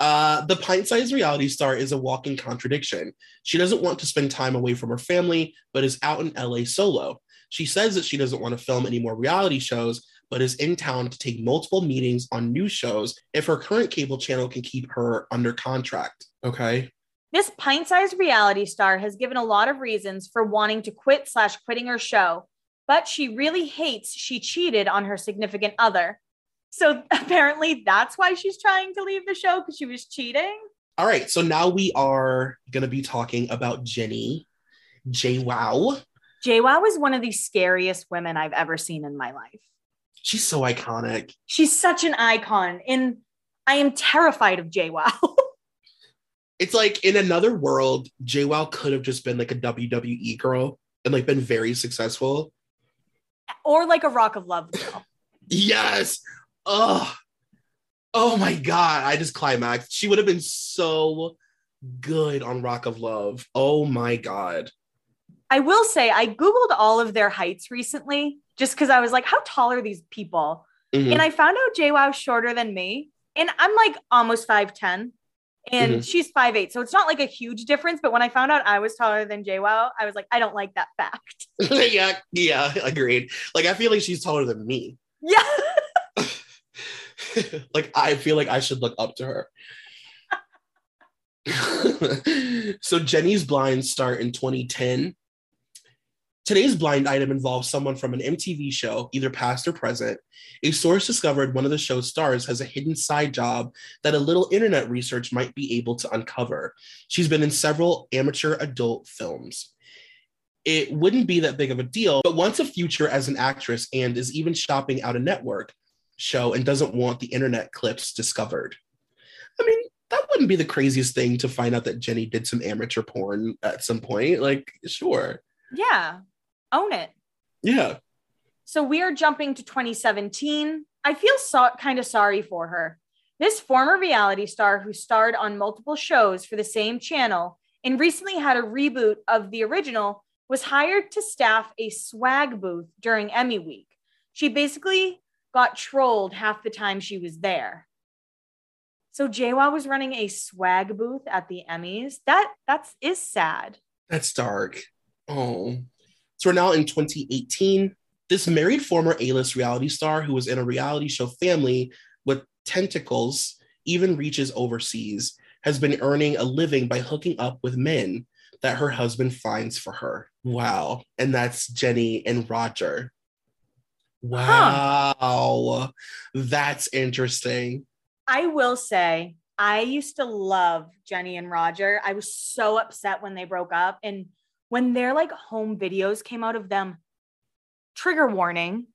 The pint-sized reality star is a walking contradiction. She doesn't want to spend time away from her family, but is out in LA solo. She says that she doesn't want to film any more reality shows, but is in town to take multiple meetings on new shows if her current cable channel can keep her under contract. Okay. This pint-sized reality star has given a lot of reasons for wanting to quitting her show, but she really hates she cheated on her significant other. So apparently that's why she's trying to leave the show, because she was cheating. All right, so now we are going to be talking about Jenny, JWoww. JWoww is one of the scariest women I've ever seen in my life. She's so iconic. She's such an icon, and I am terrified of JWoww. It's like in another world, JWoww could have just been like a WWE girl and like been very successful. Or like a Rock of Love girl. Yes. Ugh. Oh my God. I just climaxed. She would have been so good on Rock of Love. Oh my God. I will say I Googled all of their heights recently just because I was like, how tall are these people? Mm-hmm. And I found out JWoww's shorter than me. And I'm like almost 5'10". And mm-hmm. She's 5'8". So it's not like a huge difference. But when I found out I was taller than JWoww, I was like, I don't like that fact. Yeah, agreed. Like, I feel like she's taller than me. Yeah. Like, I feel like I should look up to her. So Jenny's blinds start in 2010. Today's blind item involves someone from an MTV show, either past or present. A source discovered one of the show's stars has a hidden side job that a little internet research might be able to uncover. She's been in several amateur adult films. It wouldn't be that big of a deal, but wants a future as an actress and is even shopping out a network show and doesn't want the internet clips discovered. I mean, that wouldn't be the craziest thing to find out that Jenny did some amateur porn at some point. Like, sure. Yeah. Own it. Yeah. So we are jumping to 2017. I feel kind of sorry for her. This former reality star who starred on multiple shows for the same channel and recently had a reboot of the original was hired to staff a swag booth during Emmy week. She basically got trolled half the time she was there. So JWoww was running a swag booth at the Emmys. That is sad. That's dark. Oh. So we're now in 2018. This married former A-list reality star who was in a reality show family with tentacles even reaches overseas, has been earning a living by hooking up with men that her husband finds for her. Wow. And that's Jenny and Roger. Wow. Huh. That's interesting. I will say, I used to love Jenny and Roger. I was so upset when they broke up. And when their like home videos came out of them, trigger warning,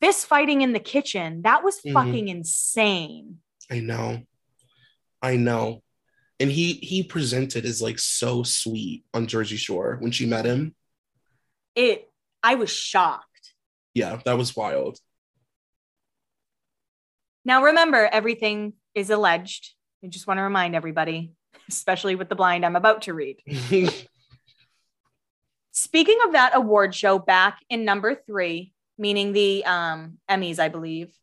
fist fighting in the kitchen, that was fucking insane. I know. And he presented as like so sweet on Jersey Shore when she met him. I was shocked. Yeah, that was wild. Now, remember, everything is alleged. I just want to remind everybody, especially with the blind I'm about to read. Speaking of that award show back in number 3, meaning the Emmys, I believe,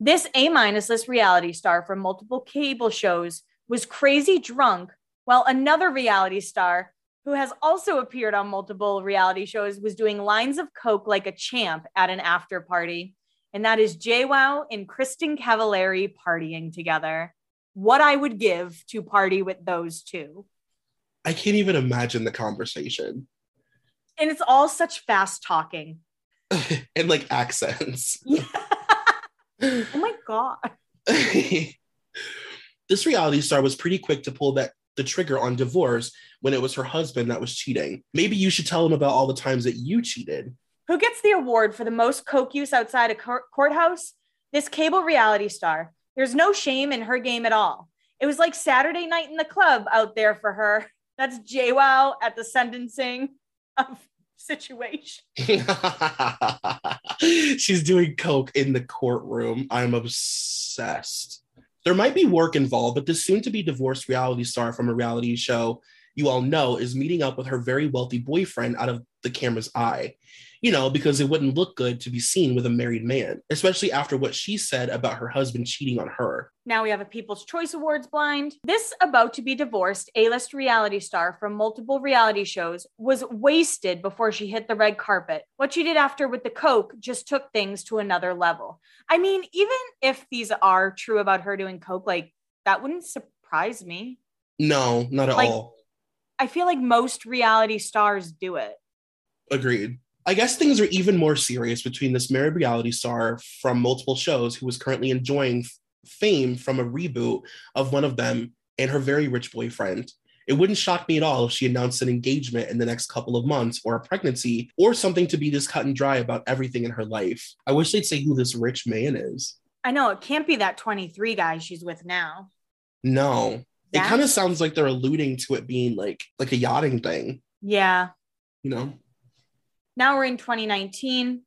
this A- list reality star from multiple cable shows was crazy drunk, while another reality star who has also appeared on multiple reality shows was doing lines of coke like a champ at an after party. And that is JWoww and Kristen Cavallari partying together. What I would give to party with those two. I can't even imagine the conversation. And it's all such fast talking. And like accents. Yeah. Oh my God. This reality star was pretty quick to pull the trigger on divorce when it was her husband that was cheating. Maybe you should tell him about all the times that you cheated. Who gets the award for the most coke use outside a courthouse? This cable reality star. There's no shame in her game at all. It was like Saturday night in the club out there for her. That's JWoww at the sentencing of situation. She's doing coke in the courtroom. I'm obsessed. There might be work involved, but this soon-to-be divorced reality star from a reality show you all know is meeting up with her very wealthy boyfriend out of the camera's eye. You know, because it wouldn't look good to be seen with a married man, especially after what she said about her husband cheating on her. Now we have a People's Choice Awards blind. This about-to-be divorced A-list reality star from multiple reality shows was wasted before she hit the red carpet. What she did after with the coke just took things to another level. I mean, even if these are true about her doing coke, like, that wouldn't surprise me. No, not at all. I feel like most reality stars do it. Agreed. I guess things are even more serious between this married reality star from multiple shows who is currently enjoying fame from a reboot of one of them and her very rich boyfriend. It wouldn't shock me at all if she announced an engagement in the next couple of months or a pregnancy or something to be just cut and dry about everything in her life. I wish they'd say who this rich man is. I know, it can't be that 23 guy she's with now. No. It kind of sounds like they're alluding to it being like a yachting thing. Yeah. You know? Now we're in 2019.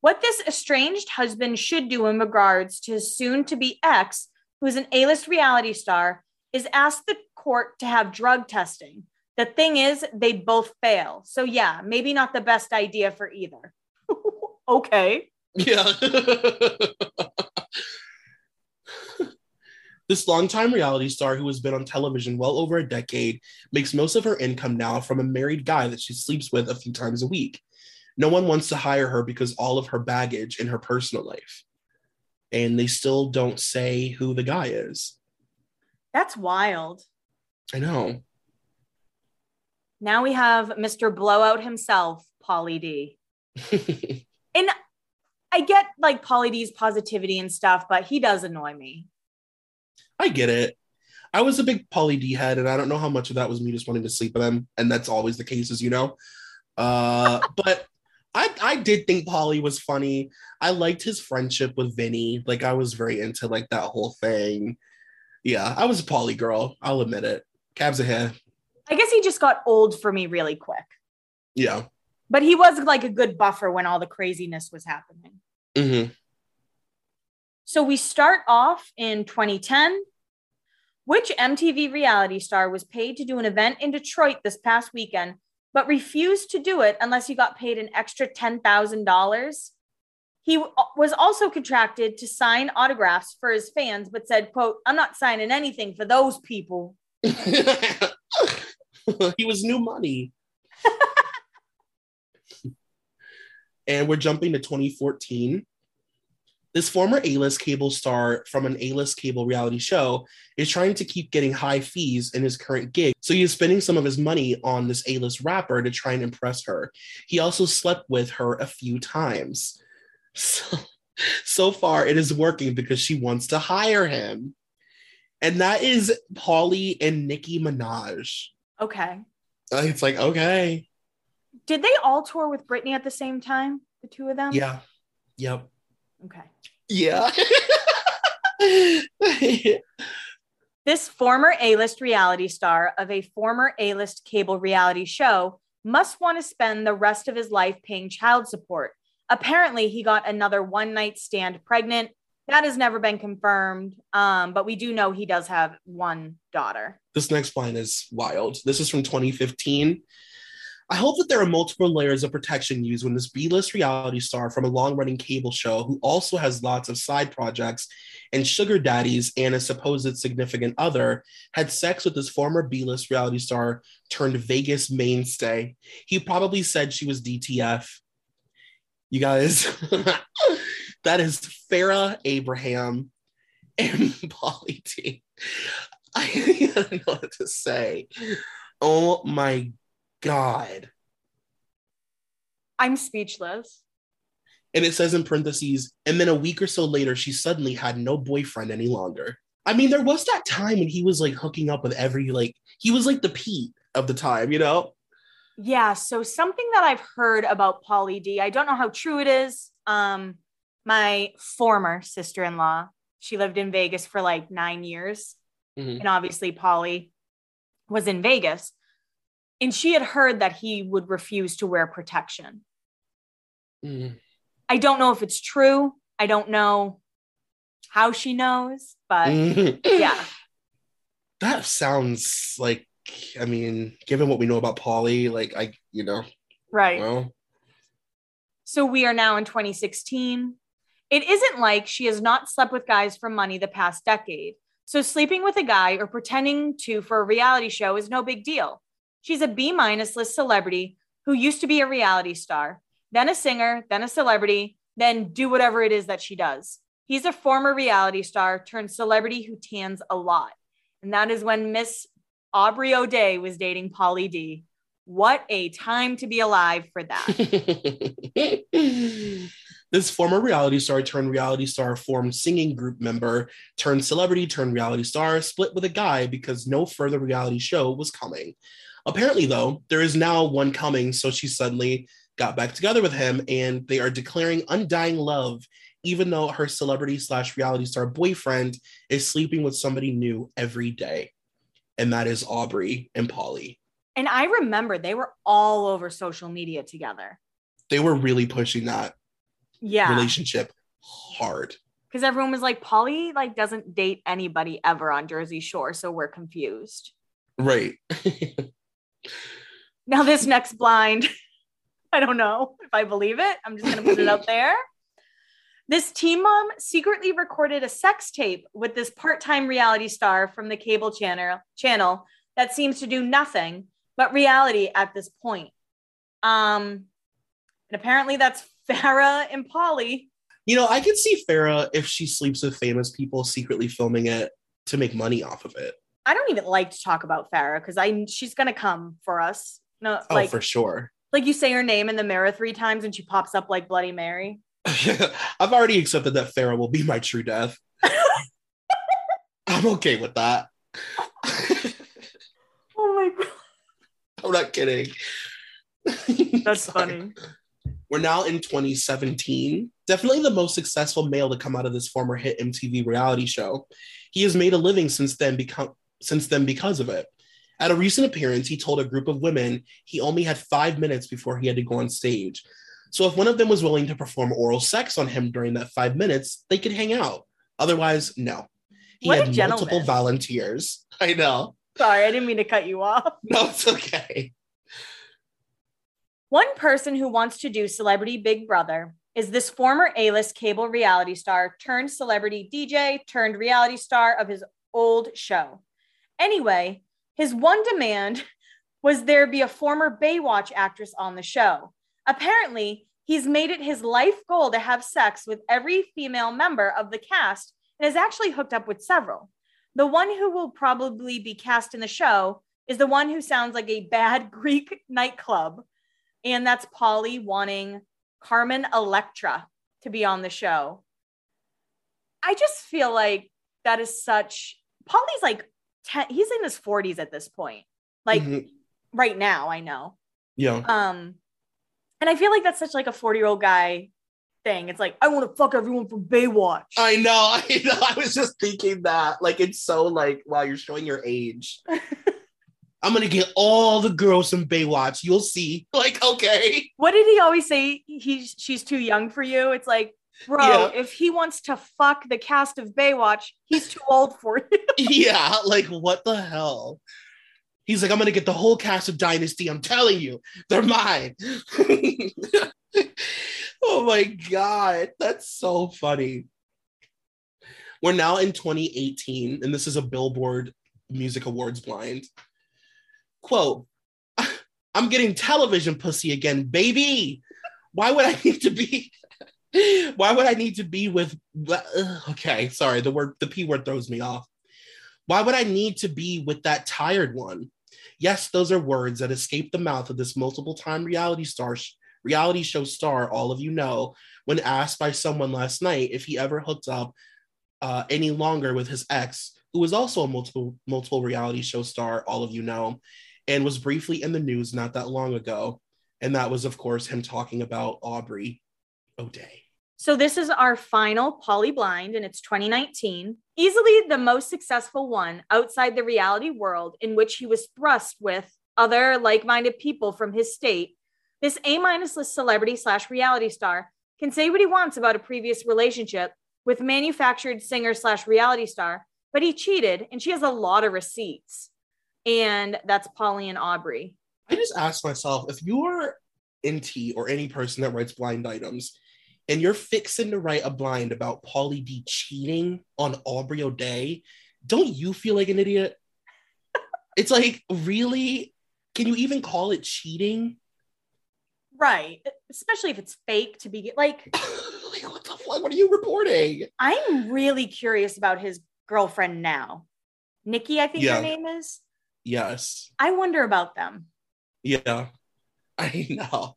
What this estranged husband should do in regards to his soon-to-be ex, who is an A-list reality star, is ask the court to have drug testing. The thing is, they both fail. So yeah, maybe not the best idea for either. Okay. Yeah. This longtime reality star who has been on television well over a decade makes most of her income now from a married guy that she sleeps with a few times a week. No one wants to hire her because all of her baggage in her personal life. And they still don't say who the guy is. That's wild. I know. Now we have Mr. Blowout himself, Pauly D. And I get like Pauly D's positivity and stuff, but he does annoy me. I get it. I was a big Pauly D head, and I don't know how much of that was me just wanting to sleep with him, and that's always the case, as you know. But I did think Pauly was funny. I liked his friendship with Vinny. Like, I was very into, like, that whole thing. Yeah, I was a Pauly girl. I'll admit it. Cabs ahead. I guess he just got old for me really quick. Yeah. But he was, like, a good buffer when all the craziness was happening. Mm-hmm. So we start off in 2010. Which MTV reality star was paid to do an event in Detroit this past weekend, but refused to do it unless he got paid an extra $10,000? He was also contracted to sign autographs for his fans, but said, quote, "I'm not signing anything for those people." He was new money. And we're jumping to 2014. This former A-list cable star from an A-list cable reality show is trying to keep getting high fees in his current gig, so he is spending some of his money on this A-list rapper to try and impress her. He also slept with her a few times. So far, it is working because she wants to hire him. And that is Pauly and Nicki Minaj. Okay. It's like, okay. Did they all tour with Britney at the same time? The two of them? Yeah. Yep. Okay. Yeah. This former A-list reality star of a former A-list cable reality show must want to spend the rest of his life paying child support. Apparently, he got another one-night stand pregnant. That has never been confirmed, but we do know he does have one daughter. This next line is wild. This is from 2015. I hope that there are multiple layers of protection used when this B-list reality star from a long-running cable show who also has lots of side projects and sugar daddies and a supposed significant other had sex with this former B-list reality star turned Vegas mainstay. He probably said she was DTF. You guys, that is Farrah Abraham and Pauly D. I don't know what to say. Oh my God. I'm speechless. And it says in parentheses, and then a week or so later, she suddenly had no boyfriend any longer. I mean, there was that time when he was like hooking up with every, like, he was like the Pete of the time, you know? Yeah, so something that I've heard about Pauly D, I don't know how true it is. My former sister-in-law, she lived in Vegas for like 9 years. Mm-hmm. And obviously Pauly was in Vegas. And she had heard that he would refuse to wear protection. Mm. I don't know if it's true. I don't know how she knows, but yeah. That sounds like, I mean, given what we know about Pauly, like, I, you know. Right. Well. So we are now in 2016. It isn't like she has not slept with guys for money the past decade. So sleeping with a guy or pretending to for a reality show is no big deal. She's a B- list celebrity who used to be a reality star, then a singer, then a celebrity, then do whatever it is that she does. He's a former reality star turned celebrity who tans a lot. And that is when Miss Aubrey O'Day was dating Pauly D. What a time to be alive for that. This former reality star turned reality star formed singing group member turned celebrity turned reality star split with a guy because no further reality show was coming. Apparently, though, there is now one coming, so she suddenly got back together with him, and they are declaring undying love, even though her celebrity/reality star boyfriend is sleeping with somebody new every day. And that is Aubrey and Pauly. And I remember they were all over social media together. They were really pushing that relationship hard. Because everyone was like, Pauly like doesn't date anybody ever on Jersey Shore, so we're confused. Right. Now this next blind, I don't know if I believe it. I'm just going to put it out there. This Teen Mom secretly recorded a sex tape with this part-time reality star from the cable channel that seems to do nothing but reality at this point. And apparently that's Farrah and Pauly. You know, I could see Farrah if she sleeps with famous people secretly filming it to make money off of it. I don't even like to talk about Farrah because she's going to come for us. No, oh, like, for sure. Like you say her name in the mirror 3 times and she pops up like Bloody Mary. I've already accepted that Farrah will be my true death. I'm okay with that. Oh my God. I'm not kidding. That's funny. We're now in 2017. Definitely the most successful male to come out of this former hit MTV reality show. He has made a living since then because of it. At a recent appearance, he told a group of women he only had 5 minutes before he had to go on stage. So if one of them was willing to perform oral sex on him during that 5 minutes, they could hang out. Otherwise, no. He had multiple volunteers. I know. Sorry, I didn't mean to cut you off. No, it's okay. One person who wants to do Celebrity Big Brother is this former A-list cable reality star turned celebrity DJ turned reality star of his old show. Anyway, his one demand was there be a former Baywatch actress on the show. Apparently, He's made it his life goal to have sex with every female member of the cast and has actually hooked up with several. The one who will probably be cast in the show is the one who sounds like a bad Greek nightclub. And that's Pauly wanting Carmen Electra to be on the show. I just feel like that is such, Pauly's like, he's in his 40s at this point. Like right now, I know. Yeah. And I feel like that's such like a 40-year-old guy thing. It's like, I want to fuck everyone from Baywatch. I know. I was just thinking that. Like, it's so like, wow, you're showing your age. I'm going to get all the girls from Baywatch. You'll see. Like, okay. What did he always say? She's too young for you. It's like, bro, if he wants to fuck the cast of Baywatch, he's too old for you. Yeah. Like, what the hell? He's like, I'm going to get the whole cast of Dynasty. I'm telling you, they're mine. Oh my God. That's so funny. We're now in 2018, and this is a Billboard Music Awards blind. Quote, I'm getting television pussy again, baby. Why would I need to be with, okay, sorry, the P word throws me off. Why would I need to be with that tired one? Yes, those are words that escaped the mouth of this multiple-time reality show star, all of you know, when asked by someone last night if he ever hooked up any longer with his ex, who was also a multiple reality show star, all of you know, and was briefly in the news not that long ago. And that was, of course, him talking about Aubrey O'Day. So this is our final Pauly Blind, and it's 2019. Easily the most successful one outside the reality world, in which he was thrust with other like-minded people from his state. This A-minus list celebrity / reality star can say what he wants about a previous relationship with manufactured singer / reality star, but he cheated, and she has a lot of receipts. And that's Pauly and Aubrey. I just asked myself, if you're NT or any person that writes blind items, and you're fixing to write a blind about Pauly D cheating on Aubrey O'Day, don't you feel like an idiot? It's like, really? Can you even call it cheating? Right. Especially if it's fake to be like. Like, what the fuck? What are you reporting? I'm really curious about his girlfriend now, Nikki, I think her name is. Yes. I wonder about them. Yeah, I know.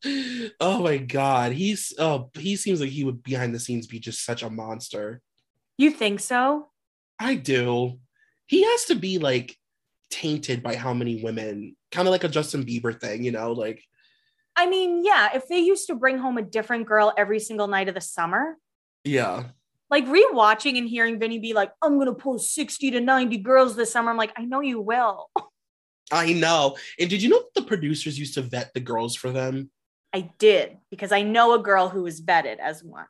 Oh my God, he seems like he would behind the scenes be just such a monster. You think so? I do. He has to be like tainted by how many women, kind of like a Justin Bieber thing, you know? Like, I mean, yeah. If they used to bring home a different girl every single night of the summer, yeah. Like rewatching and hearing Vinny be like, I'm going to pull 60 to 90 girls this summer. I'm like, I know you will. I know. And did you know that the producers used to vet the girls for them? I did, because I know a girl who was vetted as one.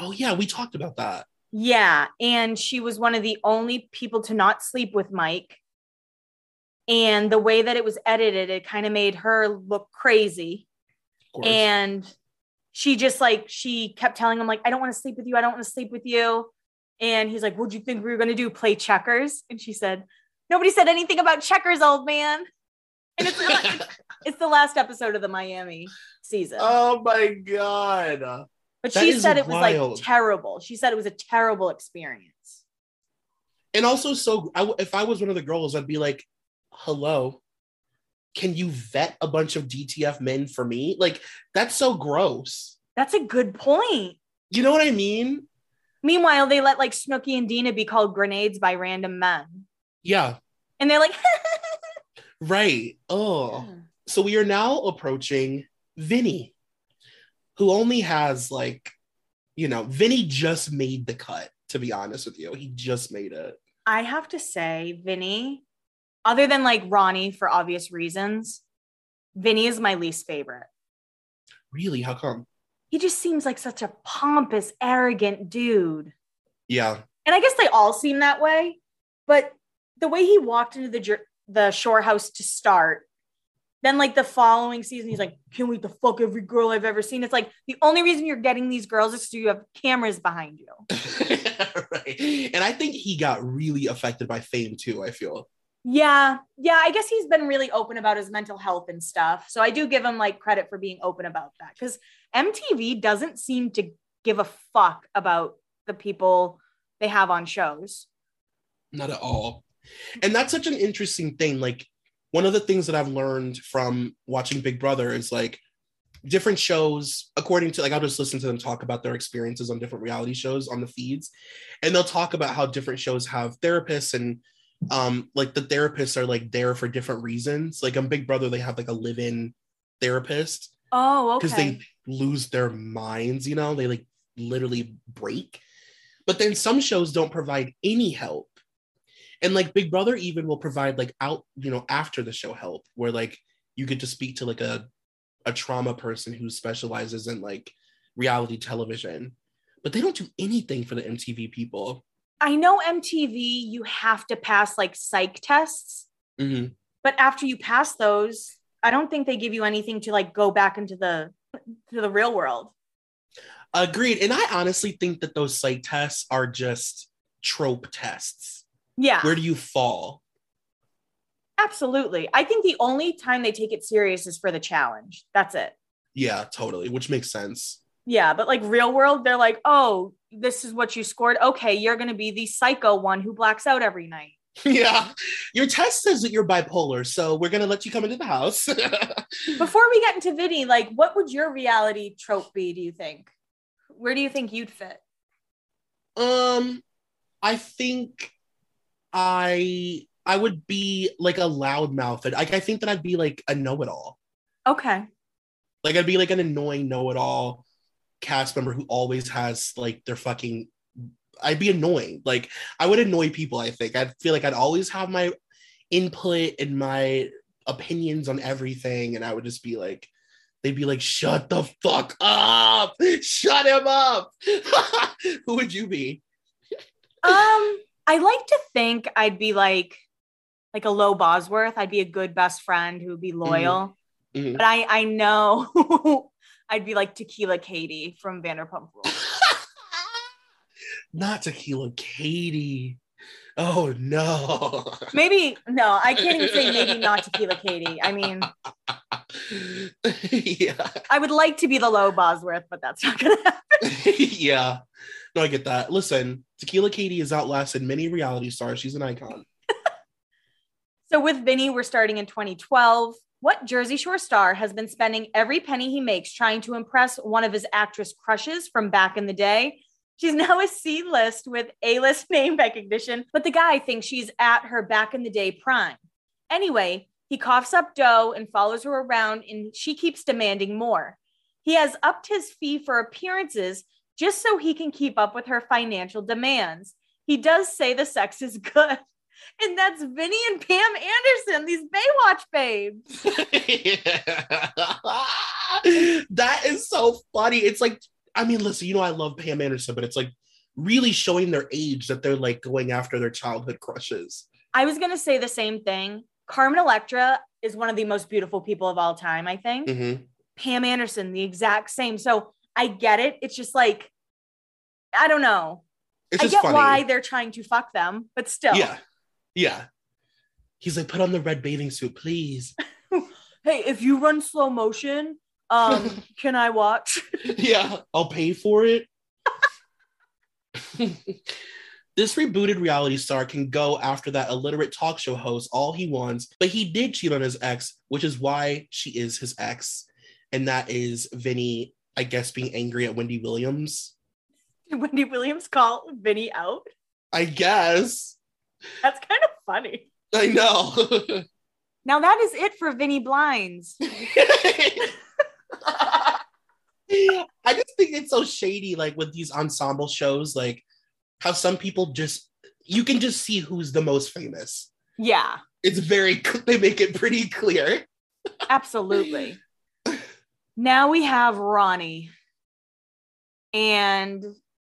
Oh, yeah. We talked about that. Yeah. And she was one of the only people to not sleep with Mike. And the way that it was edited, it kind of made her look crazy. Of course. And she just like, she kept telling him like, I don't want to sleep with you. I don't want to sleep with you. And he's like, what do you think we were going to do? Play checkers? And she said, nobody said anything about checkers, old man. And it's the last episode of the Miami season. Oh my God. But she said it was like terrible. She said it was a terrible experience. And also, if I was one of the girls, I'd be like, hello, can you vet a bunch of DTF men for me? Like, that's so gross. That's a good point. You know what I mean? Meanwhile, they let like Snooki and Dina be called grenades by random men. Yeah. And they're like. Right. Oh. Yeah. So we are now approaching Vinny, who only has like, you know, Vinny just made the cut, to be honest with you. He just made it. I have to say, Vinny, other than like Ronnie for obvious reasons, Vinny is my least favorite. Really? How come? He just seems like such a pompous, arrogant dude. Yeah. And I guess they all seem that way, but the way he walked into the Shore house to start, then like the following season, he's like, can we the fuck every girl I've ever seen? It's like, the only reason you're getting these girls is so you have cameras behind you. Right. And I think he got really affected by fame too, I feel. Yeah. I guess he's been really open about his mental health and stuff. So I do give him like credit for being open about that, because MTV doesn't seem to give a fuck about the people they have on shows. Not at all. And that's such an interesting thing. Like, one of the things that I've learned from watching Big Brother is like different shows, according to, like, I'll just listen to them talk about their experiences on different reality shows on the feeds. And they'll talk about how different shows have therapists, and like the therapists are like there for different reasons. Like on Big Brother, they have like a live-in therapist. Oh, okay. Because they lose their minds, you know, they like literally break. But then some shows don't provide any help. And like Big Brother even will provide like out, you know, after the show help, where like you get to speak to like a trauma person who specializes in like reality television, but they don't do anything for the MTV people. I know MTV, you have to pass like psych tests, mm-hmm. but after you pass those, I don't think they give you anything to like go back into the real world. Agreed. And I honestly think that those psych tests are just trope tests. Yeah. Where do you fall? Absolutely. I think the only time they take it serious is for the challenge. That's it. Yeah, totally. Which makes sense. Yeah. But like real world, they're like, oh, this is what you scored. Okay. You're going to be the psycho one who blacks out every night. Yeah. Your test says that you're bipolar, so we're going to let you come into the house. Before we get into Vinny, like, what would your reality trope be, do you think? Where do you think you'd fit? I think I would be like a loudmouth. Like, I think that I'd be like a know-it-all. Okay. Like, I'd be like an annoying know-it-all cast member who always has like their fucking, I'd be annoying. Like, I would annoy people, I think. I feel like I'd always have my input and my opinions on everything. And I would just be like, they'd be like, shut the fuck up. Shut him up. Who would you be? I like to think I'd be like a low Bosworth. I'd be a good best friend who would be loyal. Mm-hmm. But I know I'd be like Tequila Katie from Vanderpump Rules. Not Tequila Katie. Oh, no. Maybe. No, I can't even say maybe not Tequila Katie. I mean, yeah. I would like to be the low Bosworth, but that's not going to happen. Yeah. No, I get that. Listen, Tequila Katie has outlasted many reality stars. She's an icon. So with Vinny, we're starting in 2012. What Jersey Shore star has been spending every penny he makes trying to impress one of his actress crushes from back in the day? She's now a C-list with A-list name recognition, but the guy thinks she's at her back in the day prime. Anyway, he coughs up dough and follows her around, and she keeps demanding more. He has upped his fee for appearances just so he can keep up with her financial demands. He does say the sex is good. And that's Vinny and Pam Anderson, these Baywatch babes. Yeah. That is so funny. It's like, I mean, listen, you know, I love Pam Anderson, but it's like really showing their age that they're like going after their childhood crushes. I was going to say the same thing. Carmen Electra is one of the most beautiful people of all time, I think. Mm-hmm. Pam Anderson, the exact same. So I get it. It's just like, I don't know. It's just I get funny. Why they're trying to fuck them, but still. Yeah. Yeah. He's like, put on the red bathing suit, please. Hey, if you run slow motion, can I watch? Yeah, I'll pay for it. This rebooted reality star can go after that illiterate talk show host all he wants, but he did cheat on his ex, which is why she is his ex. And that is Vinny, I guess, being angry at Wendy Williams. Did Wendy Williams call Vinny out? I guess. That's kind of funny. I know. Now that is it for Vinny Blinds. I just think it's so shady, like with these ensemble shows, like how some people just, you can just see who's the most famous. Yeah. It's very, they make it pretty clear. Absolutely. Now we have Ronnie. And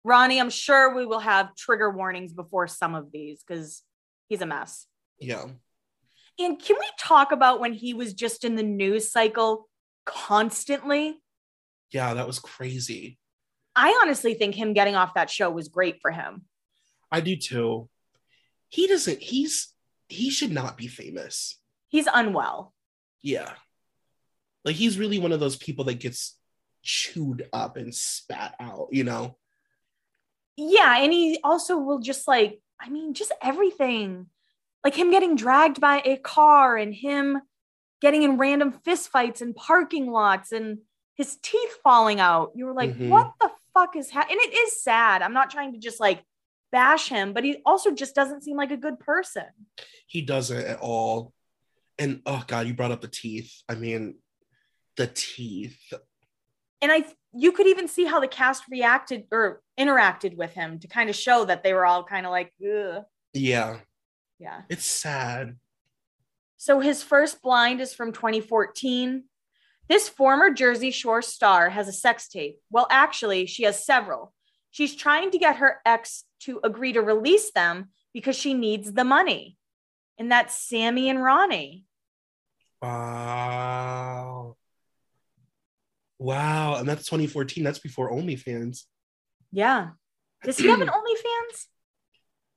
Ronnie, I'm sure we will have trigger warnings before some of these because he's a mess. Yeah. And can we talk about when he was just in the news cycle constantly? Yeah, that was crazy. I honestly think him getting off that show was great for him. I do too. He's he should not be famous. He's unwell. Yeah. Like, he's really one of those people that gets chewed up and spat out, you know? Yeah, and he also will just, like, I mean, just everything. Like, him getting dragged by a car and him getting in random fistfights in parking lots and his teeth falling out. You were like, mm-hmm. What the fuck is happening? And it is sad. I'm not trying to just, like, bash him, but he also just doesn't seem like a good person. He doesn't at all. And, oh, God, you brought up the teeth. I mean, the teeth. And you could even see how the cast reacted or interacted with him to kind of show that they were all kind of like, ugh. Yeah. Yeah. It's sad. So his first blind is from 2014. This former Jersey Shore star has a sex tape. Well, actually, she has several. She's trying to get her ex to agree to release them because she needs the money. And that's Sammy and Ronnie. Wow. Wow. And that's 2014. That's before OnlyFans. Yeah. Does he have an OnlyFans?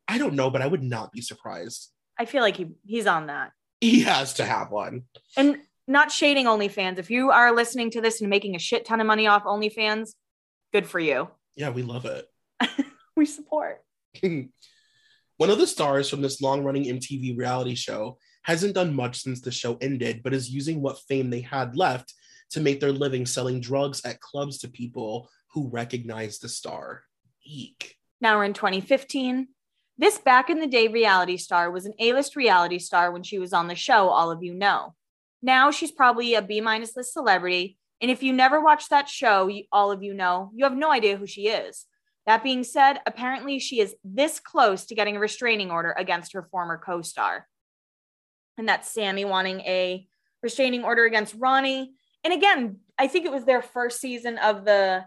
I don't know, but I would not be surprised. I feel like he's on that. He has to have one. And not shading OnlyFans. If you are listening to this and making a shit ton of money off OnlyFans, good for you. Yeah, we love it. We support. One of the stars from this long-running MTV reality show hasn't done much since the show ended, but is using what fame they had left to make their living selling drugs at clubs to people who recognize the star. Eek. Now we're in 2015. This back-in-the-day reality star was an A-list reality star when she was on the show, all of you know. Now she's probably a B-minus list celebrity, and if you never watched that show, all of you know, you have no idea who she is. That being said, apparently she is this close to getting a restraining order against her former co-star. And that's Sammy wanting a restraining order against Ronnie. And again, I think it was their first season of the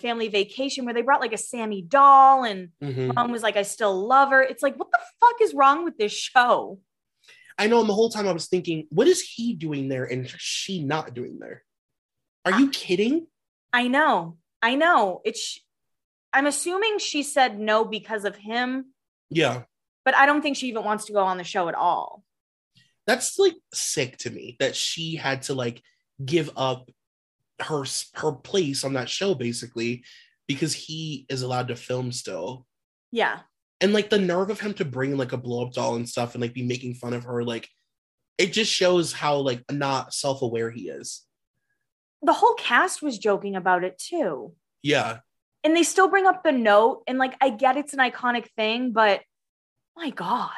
family vacation where they brought like a Sammy doll and Mom was like, I still love her. It's like, what the fuck is wrong with this show? I know. And the whole time I was thinking, what is he doing there and she not doing there? Are you kidding? I know. I'm assuming she said no because of him. Yeah. But I don't think she even wants to go on the show at all. That's like sick to me that she had to like give up her place on that show basically because he is allowed to film still. Yeah. And like the nerve of him to bring like a blow up doll and stuff and like be making fun of her, like it just shows how like not self-aware he is. The whole cast was joking about it too. Yeah. And they still bring up the note and like I get it's an iconic thing, but my God.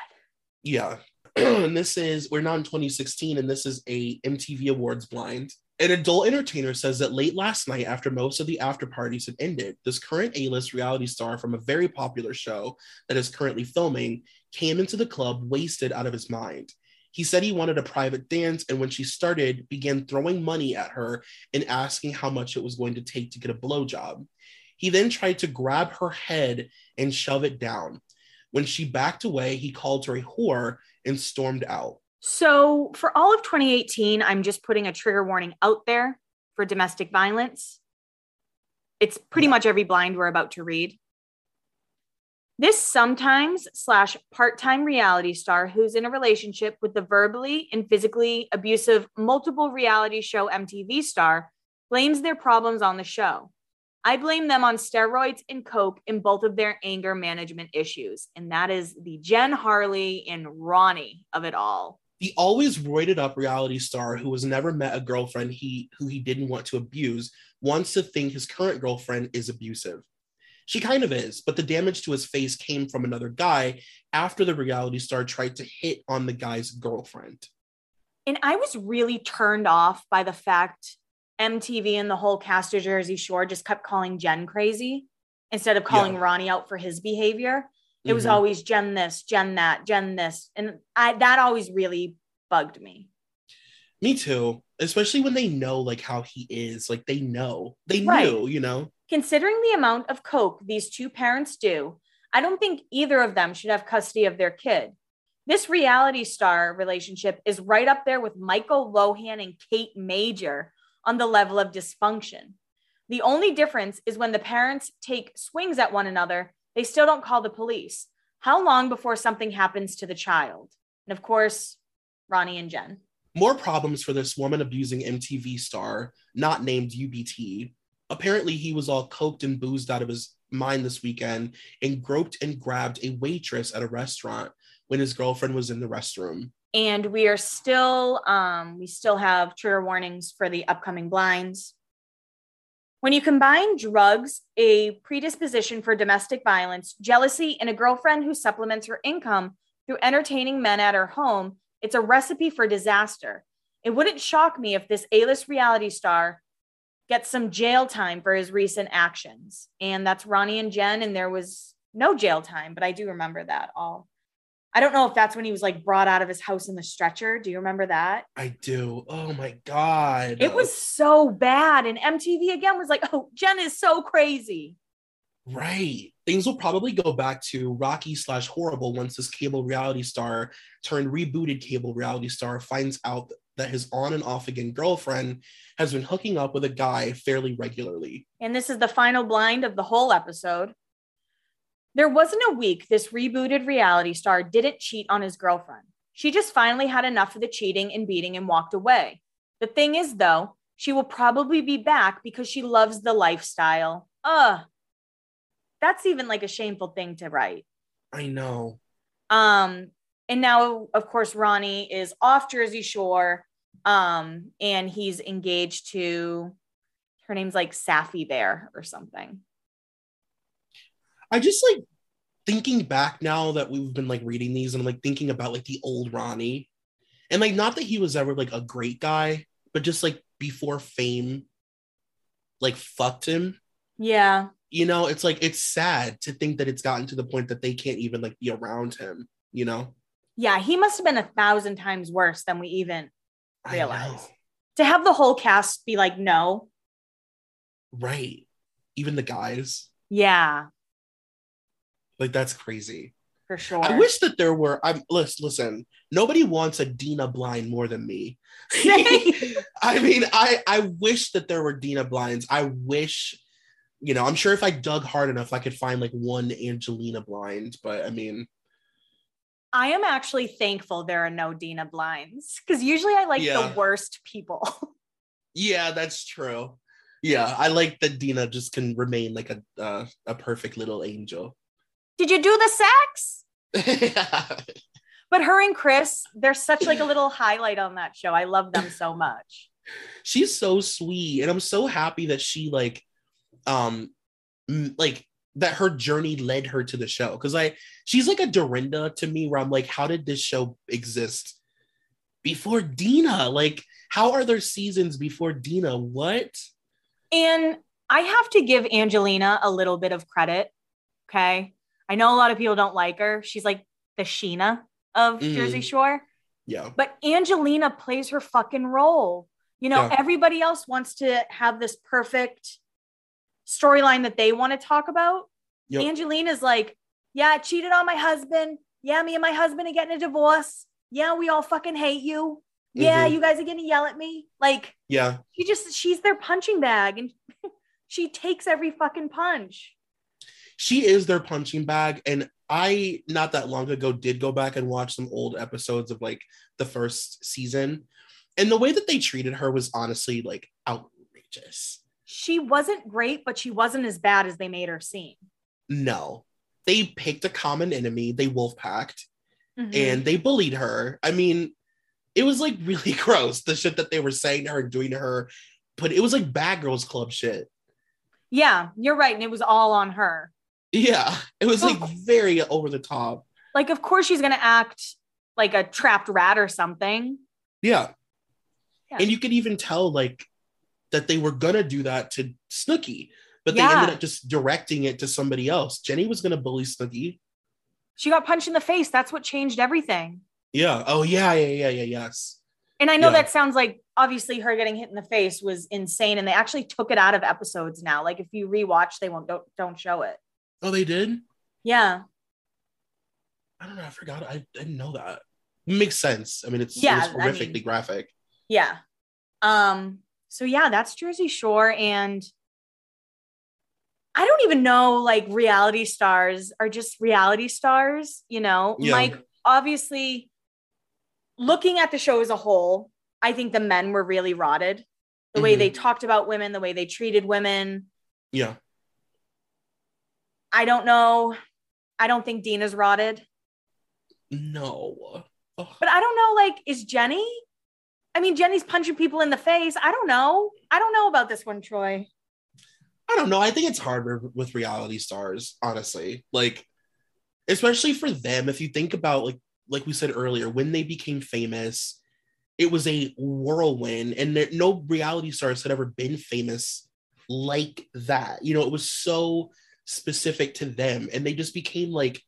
Yeah. And we're now in 2016, and this is a MTV Awards blind. An adult entertainer says that late last night, after most of the after parties had ended, this current A-list reality star from a very popular show that is currently filming came into the club wasted out of his mind. He said he wanted a private dance, and when she started, began throwing money at her and asking how much it was going to take to get a blowjob. He then tried to grab her head and shove it down. When she backed away, he called her a whore and stormed out. So for all of 2018, I'm just putting a trigger warning out there for domestic violence. It's pretty much every blind we're about to read. This sometimes/part-time reality star who's in a relationship with the verbally and physically abusive multiple reality show MTV star blames their problems on the show. I blame them on steroids and coke in both of their anger management issues. And that is the Jen Harley and Ronnie of it all. The always roided up reality star who has never met a girlfriend who he didn't want to abuse wants to think his current girlfriend is abusive. She kind of is, but the damage to his face came from another guy after the reality star tried to hit on the guy's girlfriend. And I was really turned off by the fact MTV and the whole cast of Jersey Shore just kept calling Jen crazy instead of calling Ronnie out for his behavior. It was always Jen this, Jen that, Jen this. And that always really bugged me. Me too. Especially when they know like how he is, like they know, they knew, you know, considering the amount of coke these two parents do. I don't think either of them should have custody of their kid. This reality star relationship is right up there with Michael Lohan and Kate Major on the level of dysfunction. The only difference is when the parents take swings at one another, they still don't call the police. How long before something happens to the child? And of course, Ronnie and Jen. More problems for this woman-abusing MTV star, not named UBT. Apparently, he was all coked and boozed out of his mind this weekend and groped and grabbed a waitress at a restaurant when his girlfriend was in the restroom. And we are still, we still have trigger warnings for the upcoming blinds. When you combine drugs, a predisposition for domestic violence, jealousy, and a girlfriend who supplements her income through entertaining men at her home, it's a recipe for disaster. It wouldn't shock me if this A-list reality star gets some jail time for his recent actions. And that's Ronnie and Jen, and there was no jail time, but I do remember that all. I don't know if that's when he was like brought out of his house in the stretcher. Do you remember that? I do. Oh my God. It was so bad. And MTV again was like, oh, Jen is so crazy. Right. Things will probably go back to rocky/horrible once this cable reality star turned rebooted cable reality star finds out that his on and off again girlfriend has been hooking up with a guy fairly regularly. And this is the final blind of the whole episode. There wasn't a week this rebooted reality star didn't cheat on his girlfriend. She just finally had enough of the cheating and beating and walked away. The thing is, though, she will probably be back because she loves the lifestyle. Ugh. That's even like a shameful thing to write. I know. And now, of course, Ronnie is off Jersey Shore and he's engaged to, her name's like Safi Bear or something. I just like thinking back now that we've been like reading these and like thinking about like the old Ronnie and like, not that he was ever like a great guy, but just like before fame, like fucked him. Yeah. You know, it's like, it's sad to think that it's gotten to the point that they can't even like be around him, you know? Yeah. He must've been 1,000 times worse than we even realized. To have the whole cast be like, no. Right. Even the guys. Yeah. Like, that's crazy. For sure. I wish that there were... Listen, nobody wants a Dina blind more than me. I mean, I wish that there were Dina blinds. I wish, you know, I'm sure if I dug hard enough, I could find, like, one Angelina blind. But, I mean... I am actually thankful there are no Dina blinds. Because usually I like the worst people. Yeah, that's true. Yeah, I like that Dina just can remain, like, a perfect little angel. Did you do the sex? But her and Chris, they're such like a little highlight on that show. I love them so much. She's so sweet. And I'm so happy that she like that her journey led her to the show. Cause she's like a Dorinda to me where I'm like, how did this show exist before Dina? Like, how are there seasons before Dina? What? And I have to give Angelina a little bit of credit. Okay. I know a lot of people don't like her. She's like the Sheena of Jersey Shore. Yeah. But Angelina plays her fucking role. You know, everybody else wants to have this perfect storyline that they want to talk about. Yep. Angelina's like, yeah, I cheated on my husband. Yeah, me and my husband are getting a divorce. Yeah, we all fucking hate you. Yeah, you guys are going to yell at me. Like, yeah, she's their punching bag and she takes every fucking punch. She is their punching bag, and I, not that long ago, did go back and watch some old episodes of, like, the first season, and the way that they treated her was honestly, like, outrageous. She wasn't great, but she wasn't as bad as they made her seem. No. They picked a common enemy, they wolf-packed, and they bullied her. I mean, it was, like, really gross, the shit that they were saying to her and doing to her, but it was, like, Bad Girls Club shit. Yeah, you're right, and it was all on her. Yeah, it was like very over the top. Like, of course she's going to act like a trapped rat or something. Yeah. And you could even tell like that they were going to do that to Snooki, but they ended up just directing it to somebody else. Jenny was going to bully Snooki. She got punched in the face. That's what changed everything. Yeah. Oh, yeah. Yes. And I know that sounds like obviously her getting hit in the face was insane. And they actually took it out of episodes now. Like if you rewatch, they don't show it. Oh, they did? Yeah. I don't know. I forgot. I didn't know that. Makes sense. I mean, it was horrifically graphic. Yeah. So, that's Jersey Shore. And I don't even know, like, reality stars are just reality stars, you know? Yeah. Like, obviously, looking at the show as a whole, I think the men were really rotted. The way they talked about women, the way they treated women. Yeah. I don't know. I don't think Dina's rotted. No. Ugh. But I don't know, like, is Jenny? I mean, Jenny's punching people in the face. I don't know. I don't know about this one, Troy. I don't know. I think it's hard with reality stars, honestly. Like, especially for them, if you think about, like we said earlier, when they became famous, it was a whirlwind, and no reality stars had ever been famous like that. You know, it was so specific to them, and they just became, like,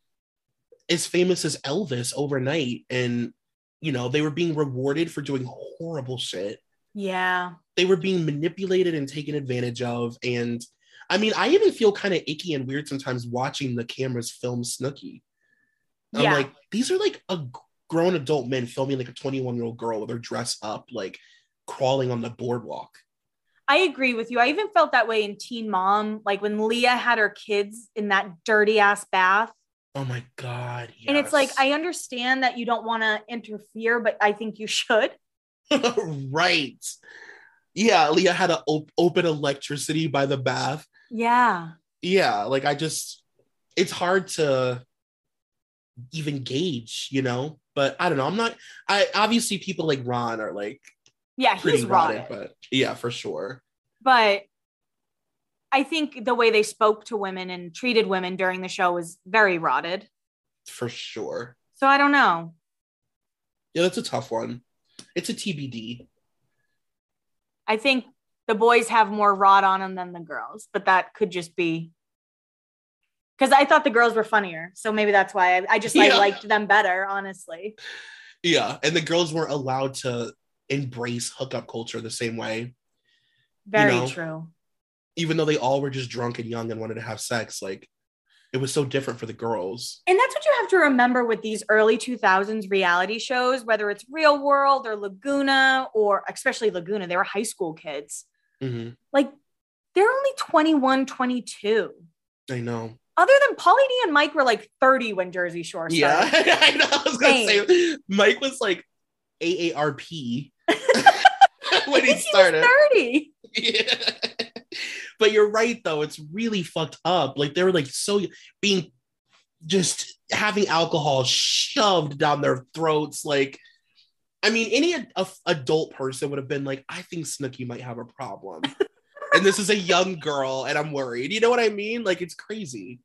as famous as Elvis overnight, and, you know, they were being rewarded for doing horrible shit. Yeah. They were being manipulated and taken advantage of. And I mean, I even feel kind of icky and weird sometimes watching the cameras film Snooki. I'm like, these are like a grown adult men filming like a 21-year-old girl with her dressed up, like crawling on the boardwalk. I agree with you. I even felt that way in Teen Mom, like when Leah had her kids in that dirty ass bath. Oh my God. Yes. And it's like, I understand that you don't want to interfere, but I think you should. Right. Yeah. Leah had an open electricity by the bath. Yeah. Yeah. Like, it's hard to even gauge, you know, but I don't know. Obviously people like Ron are like, yeah, he's rotted, but yeah, for sure. But I think the way they spoke to women and treated women during the show was very rotted. For sure. So I don't know. Yeah, that's a tough one. It's a TBD. I think the boys have more rot on them than the girls, but that could just be because I thought the girls were funnier. So maybe that's why I liked them better, honestly. Yeah. And the girls weren't allowed to embrace hookup culture the same way. Very true. Even though they all were just drunk and young and wanted to have sex, like, it was so different for the girls. And that's what you have to remember with these early 2000s reality shows, whether it's Real World or Laguna, or especially Laguna, they were high school kids. Mm-hmm. Like, they're only 21, 22. I know. Other than Pauly D and Mike were like 30 when Jersey Shore started. Yeah, I know. I was going to say, Mike was like AARP when he started. He was 30. Yeah. But you're right, though. It's really fucked up. Like, they were, like, so being just having alcohol shoved down their throats. Like, I mean, any adult person would have been like, I think Snooki might have a problem. And this is a young girl, and I'm worried. You know what I mean? Like, it's crazy.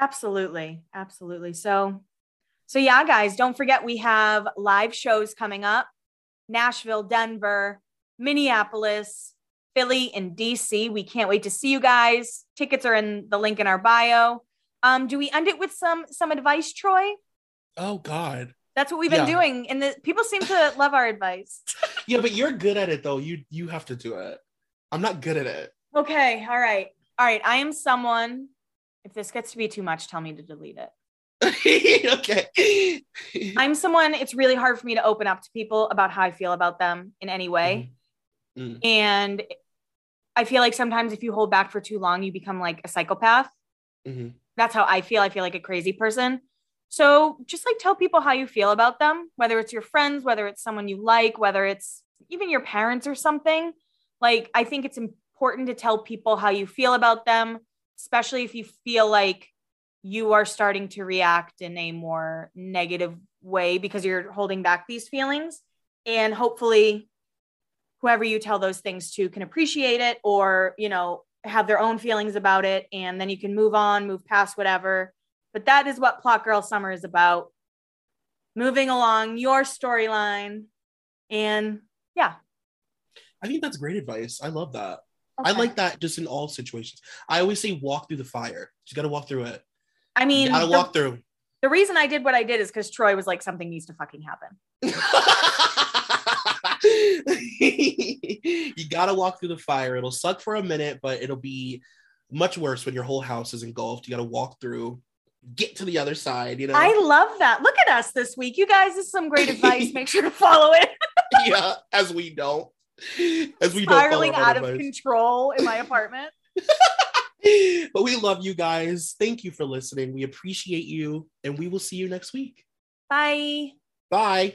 Absolutely. Absolutely. So yeah, guys, don't forget we have live shows coming up. Nashville, Denver, Minneapolis, Philly, and DC. We can't wait to see you guys. Tickets are in the link in our bio. Do we end it with some advice, Troy? Oh God. That's what we've been doing. And people seem to love our advice. Yeah, but you're good at it though. You have to do it. I'm not good at it. Okay. All right. I am someone. If this gets to be too much, tell me to delete it. Okay. I'm someone, it's really hard for me to open up to people about how I feel about them in any way. Mm-hmm. Mm. And I feel like sometimes if you hold back for too long, you become like a psychopath. Mm-hmm. That's how I feel. I feel like a crazy person. So just like tell people how you feel about them, whether it's your friends, whether it's someone you like, whether it's even your parents or something. Like, I think it's important to tell people how you feel about them, especially if you feel like you are starting to react in a more negative way because you're holding back these feelings. And hopefully whoever you tell those things to can appreciate it or, you know, have their own feelings about it. And then you can move past whatever. But that is what Plot Girl Summer is about. Moving along your storyline. And yeah. I think that's great advice. I love that. Okay. I like that just in all situations. I always say walk through the fire. You got to walk through it. I mean, you got to walk through. The reason I did what I did is because Troy was like, something needs to fucking happen. You gotta walk through the fire. It'll suck for a minute, but it'll be much worse when your whole house is engulfed. You gotta walk through, get to the other side, you know? I love that. Look at us this week. You guys, this is some great advice. Make sure to follow it. Yeah, as we don't spiraling out of control in my apartment. But we love you guys. Thank you for listening. We appreciate you, and we will see you next week. Bye. Bye.